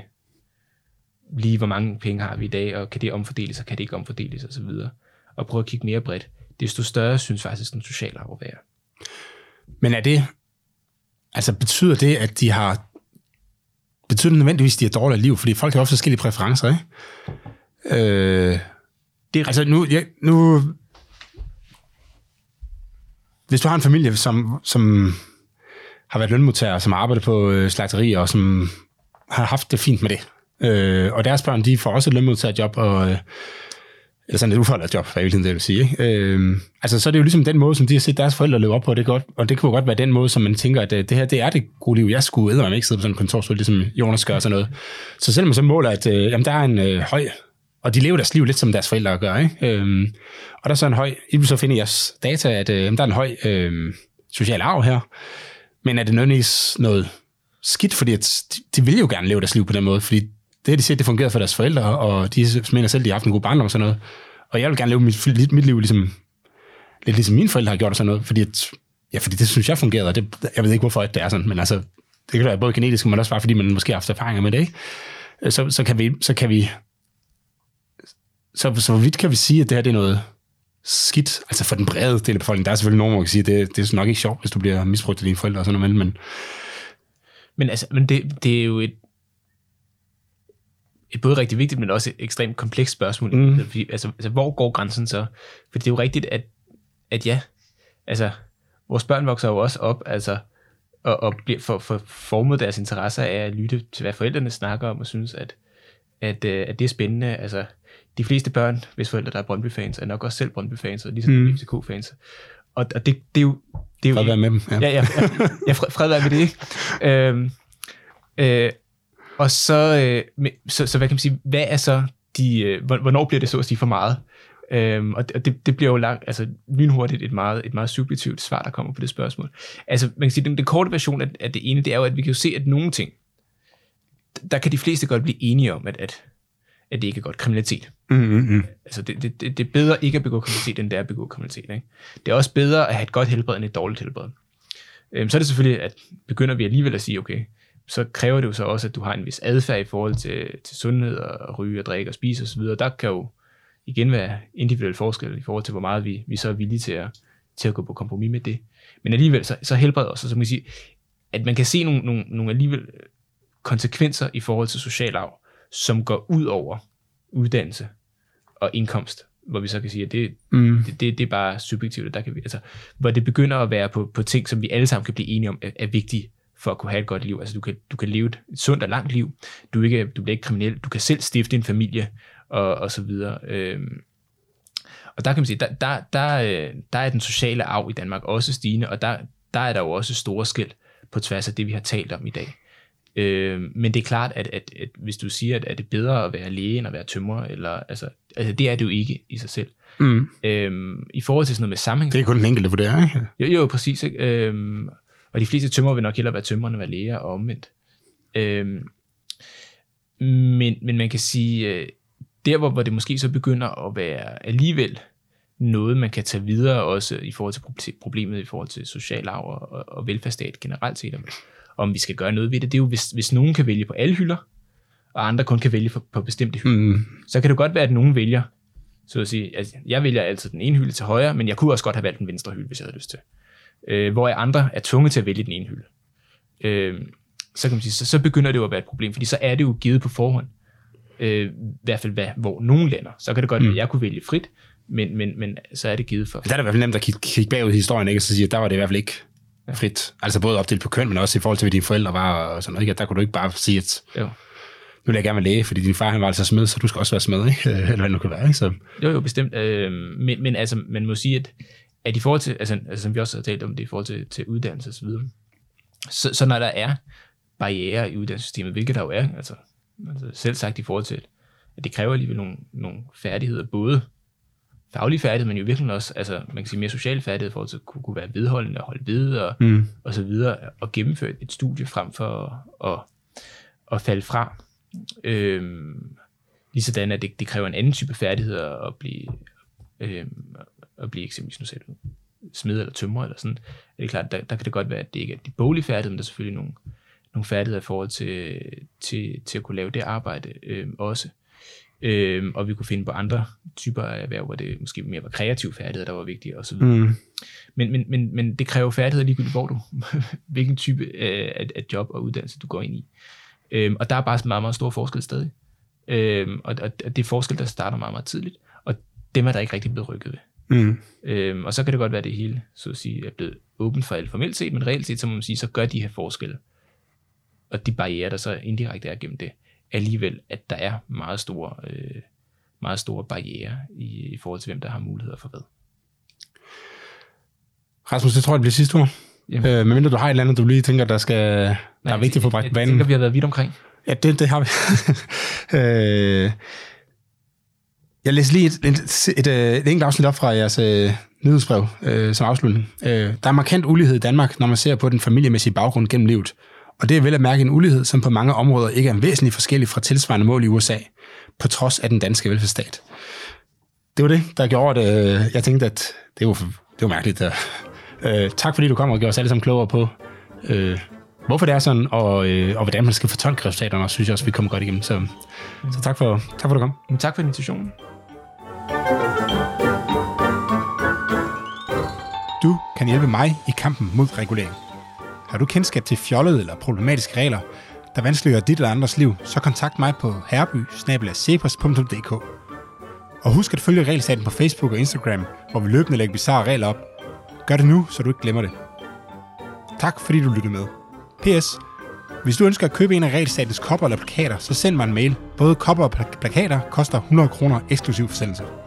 lige hvor mange penge har vi i dag, og kan det omfordeles, og kan det ikke omfordeles, og så videre, og prøve at kigge mere bredt, desto større synes faktisk den sociale arv er. Men er det, altså betyder det, at de har, betyder det nødvendigvis, at de har dårligere liv? Fordi folk har ofte forskellige præferencer, ikke? Øh, det er altså nu, ja, nu, hvis du har en familie, som, som har været lønmodtager, som arbejder på slagterier, og som har haft det fint med det, øh, og deres børn, de får også et lønmodtagerjob, og eller sådan et uforholdet job, hvad jeg vil, det vil sige. Ikke? Øhm, altså, så er det jo ligesom den måde, som de har set deres forældre løbe op på, og det, godt, og det kunne godt være den måde, som man tænker, at det her, det er det gode liv. Jeg skulle eddermame mig ikke sidde på sådan en kontorstol, ligesom Jonas gør og sådan noget. Så selvom man så måler, at øh, jamen, der er en øh, høj, og de lever deres liv lidt, som deres forældre gør, ikke? Øhm, og der er så en høj, så finder jeres data, at øh, jamen, der er en høj øh, social arv her, men er det nødvendigvis noget skidt, fordi at de, de vil jo gerne leve deres liv på den måde, fordi det har de set, det fungerede for deres forældre, og de mener selv, de har haft en god barndom og sådan noget. Og jeg vil gerne leve mit, mit liv, ligesom, lidt ligesom mine forældre har gjort og sådan noget, fordi, at, ja, fordi det synes jeg fungerede, og det, jeg ved ikke, hvorfor det er sådan, men altså, det kan være både genetisk, men også bare fordi man måske har haft erfaringer med det, ikke? Så, så kan vi, så kan vi, så, så vidt kan vi sige, at det her det er noget skidt, altså for den brede del af befolkningen. Der er selvfølgelig nogen, der kan sige, at det, det er nok ikke sjovt, hvis du bliver misbrugt af dine forældre og sådan noget, men... Men altså, men det, det er jo et, et både rigtig vigtigt, men også et ekstremt komplekst spørgsmål. Mm. Altså, altså, hvor går grænsen så? For det er jo rigtigt, at, at ja, altså, vores børn vokser jo også op, altså, og, og bliver for, for formet deres interesser af at lytte til, hvad forældrene snakker om, og synes, at, at, at det er spændende. Altså, de fleste børn, hvis forældre, der er Brøndby-fans, er nok også selv Brøndby-fans, og ligesom mm. F C K-fans. Og, og det, det er jo... Det er fred være med dem. Ja, ja, ja, ja fred, fred være med det, ikke? Øhm, øh, Og så, øh, så, så hvad kan man sige, hvad er så de, øh, hvornår bliver det så at sige for meget? Øhm, og det, det bliver jo langt, altså lynhurtigt et meget, et meget subjektivt svar, der kommer på det spørgsmål. Altså man kan sige, den, den korte version af, af det ene, det er jo, at vi kan jo se, at nogle ting, der kan de fleste godt blive enige om, at, at, at det ikke er godt kriminalitet. Mm-hmm. Altså det, det, det er bedre ikke at begå kriminalitet, end det er at begå kriminalitet. Ikke? Det er også bedre at have et godt helbred, end et dårligt helbred. Øhm, så er det selvfølgelig, at begynder vi alligevel at sige, okay, så kræver det jo så også, at du har en vis adfærd i forhold til, til sundhed og ryge og drikke og spise osv. Der kan jo igen være individuelle forskelle i forhold til, hvor meget vi, vi så er villige til at, til at gå på kompromis med det. Men alligevel så, så helbreder også, så man kan sige, at man kan se nogle, nogle, nogle alligevel konsekvenser i forhold til social arv, som går ud over uddannelse og indkomst, hvor vi så kan sige, at det, mm. det, det, det er bare subjektivt, der kan vi, altså, hvor det begynder at være på, på ting, som vi alle sammen kan blive enige om er, er vigtige, for at kunne have et godt liv. Altså du kan, du kan leve et sundt og langt liv. Du, ikke, du bliver ikke kriminel. Du kan selv stifte en familie, og, og så videre. Øhm, og der kan man sige, der, der, der, der er den sociale arv i Danmark også stigende, og der, der er der jo også store skel på tværs af det, vi har talt om i dag. Øhm, men det er klart, at, at, at hvis du siger, at er det bedre at være læge, end at være tømrer, eller, altså, altså det er det jo ikke i sig selv. Mm. Øhm, I forhold til sådan noget med sammenhæng. Det er kun den enkelte for det her, ikke? Jo, jo, præcis. Ikke? Øhm, Og de fleste tømrer vil nok hellere være tømrer, end være læger og omvendt. Øhm, men, men man kan sige, der hvor, hvor det måske så begynder at være alligevel noget, man kan tage videre også i forhold til problemet, i forhold til social arv og, og velfærdsstat generelt set, om, om vi skal gøre noget ved det, det er jo, hvis, hvis nogen kan vælge på alle hylder, og andre kun kan vælge på, på bestemte hylder, mm. så kan det godt være, at nogen vælger, så at sige, altså, jeg vælger altid den ene hylde til højre, men jeg kunne også godt have valgt den venstre hylde, hvis jeg havde lyst til. Øh, hvor andre er tvunget til at vælge den ene hylde, øh, så kan man sige, så, så begynder det jo at være et problem, fordi så er det jo givet på forhånd, øh, i hvert fald hvad, hvor nogen lander. Så kan det godt være, at jeg kunne vælge frit, men, men, men så er det givet for. Der er det i hvert fald nemt at kigge, kigge bagud i historien, ikke? Og så sige, at der var det i hvert fald ikke frit. Altså både opdelt på køn, men også i forhold til, hvad dine forældre var og sådan noget. Ikke? Der kunne du ikke bare sige, at jo. Nu vil jeg gerne være læge, fordi din far han var altså smed, så du skal også være smed, ikke? Eller hvad det nu kan være. Ikke? Så. Jo, jo, bestemt. Øh, men, men altså, man må sige, at at i forhold til, altså, altså som vi også har talt om det, i forhold til, til uddannelse og så videre, Så, så når der er barrierer i uddannelsessystemet, hvilket der jo er, altså, altså selv sagt i forhold til, at det kræver alligevel nogle, nogle færdigheder, både faglige færdigheder, men jo virkelig også, altså man kan sige mere sociale færdigheder, for at kunne, kunne være vedholdende og holde ved og, mm. og så videre, og gennemføre et studie frem for at, at, at falde fra. Øhm, ligesådan, at det, det kræver en anden type færdigheder at blive, øhm, at blive eksempelvis nu selv smed eller tømrer eller sådan. Det er klart, der, der kan det godt være, at det ikke er de boglige færdigheder, men der er selvfølgelig nogle, nogle færdigheder i forhold til, til, til at kunne lave det arbejde øhm, også. Øhm, og vi kunne finde på andre typer af erhverv, hvor det måske mere var kreative færdigheder, der var vigtige osv. Mm. Men, men, men, men det kræver færdigheder ligegyldigt, hvor du, hvilken type øh, af, af job og uddannelse, du går ind i. Øhm, og der er bare meget, meget stor forskel stadig. Øhm, og, og det er forskel, der starter meget, meget tidligt. Og dem er der ikke rigtig blevet rykket ved. Mm. Øhm, og så kan det godt være, at det hele så at sige, er blevet åbent for alt formelt set, men reelt set, så må man sige, så gør de her forskelle. Og de barrierer, der så indirekte er gennem det, alligevel, at der er meget store, øh, meget store barrierer i, i forhold til, hvem der har muligheder for hvad. Rasmus, det tror jeg, det bliver sidste ord. Øh, medmindre du har et eller andet, du lige tænker, der, skal, Nej, der er vigtigt for at bragt banen. Jeg tænker, vi har været vidt omkring. Ja, det, det har vi. øh, jeg læser lige et, et, et, et, et enkelt afsnit op fra jeres øh, nyhedsbrev øh, som afslutning. Øh, der er markant ulighed i Danmark, når man ser på den familiemæssige baggrund gennem livet. Og det er vel at mærke en ulighed, som på mange områder ikke er væsentligt forskellig fra tilsvarende mål i U S A, på trods af den danske velfærdsstat. Det var det, der gjorde, at øh, jeg tænkte, at det var, det var mærkeligt. Øh, tak fordi du kom og gjorde os alle sammen klogere på, øh, hvorfor det er sådan, og, øh, og hvordan man skal fortolke resultaterne, og synes jeg også, vi kommer godt igennem. Så, så tak, for, tak for, at du kom. Men tak for invitationen. Du kan hjælpe mig i kampen mod regulering. Har du kendskab til fjollede eller problematiske regler, der vanskeliggør dit eller andres liv, så kontakt mig på herby bindestreg cepos punktum d k. Og husk at følge Realstaten på Facebook og Instagram, hvor vi løbende lægger bizarre regler op. Gør det nu, så du ikke glemmer det. Tak fordi du lyttede med. P S. Hvis du ønsker at købe en af Realstatens kopper eller plakater, så send mig en mail. Både kopper og plakater koster hundrede kroner eksklusiv forsendelse.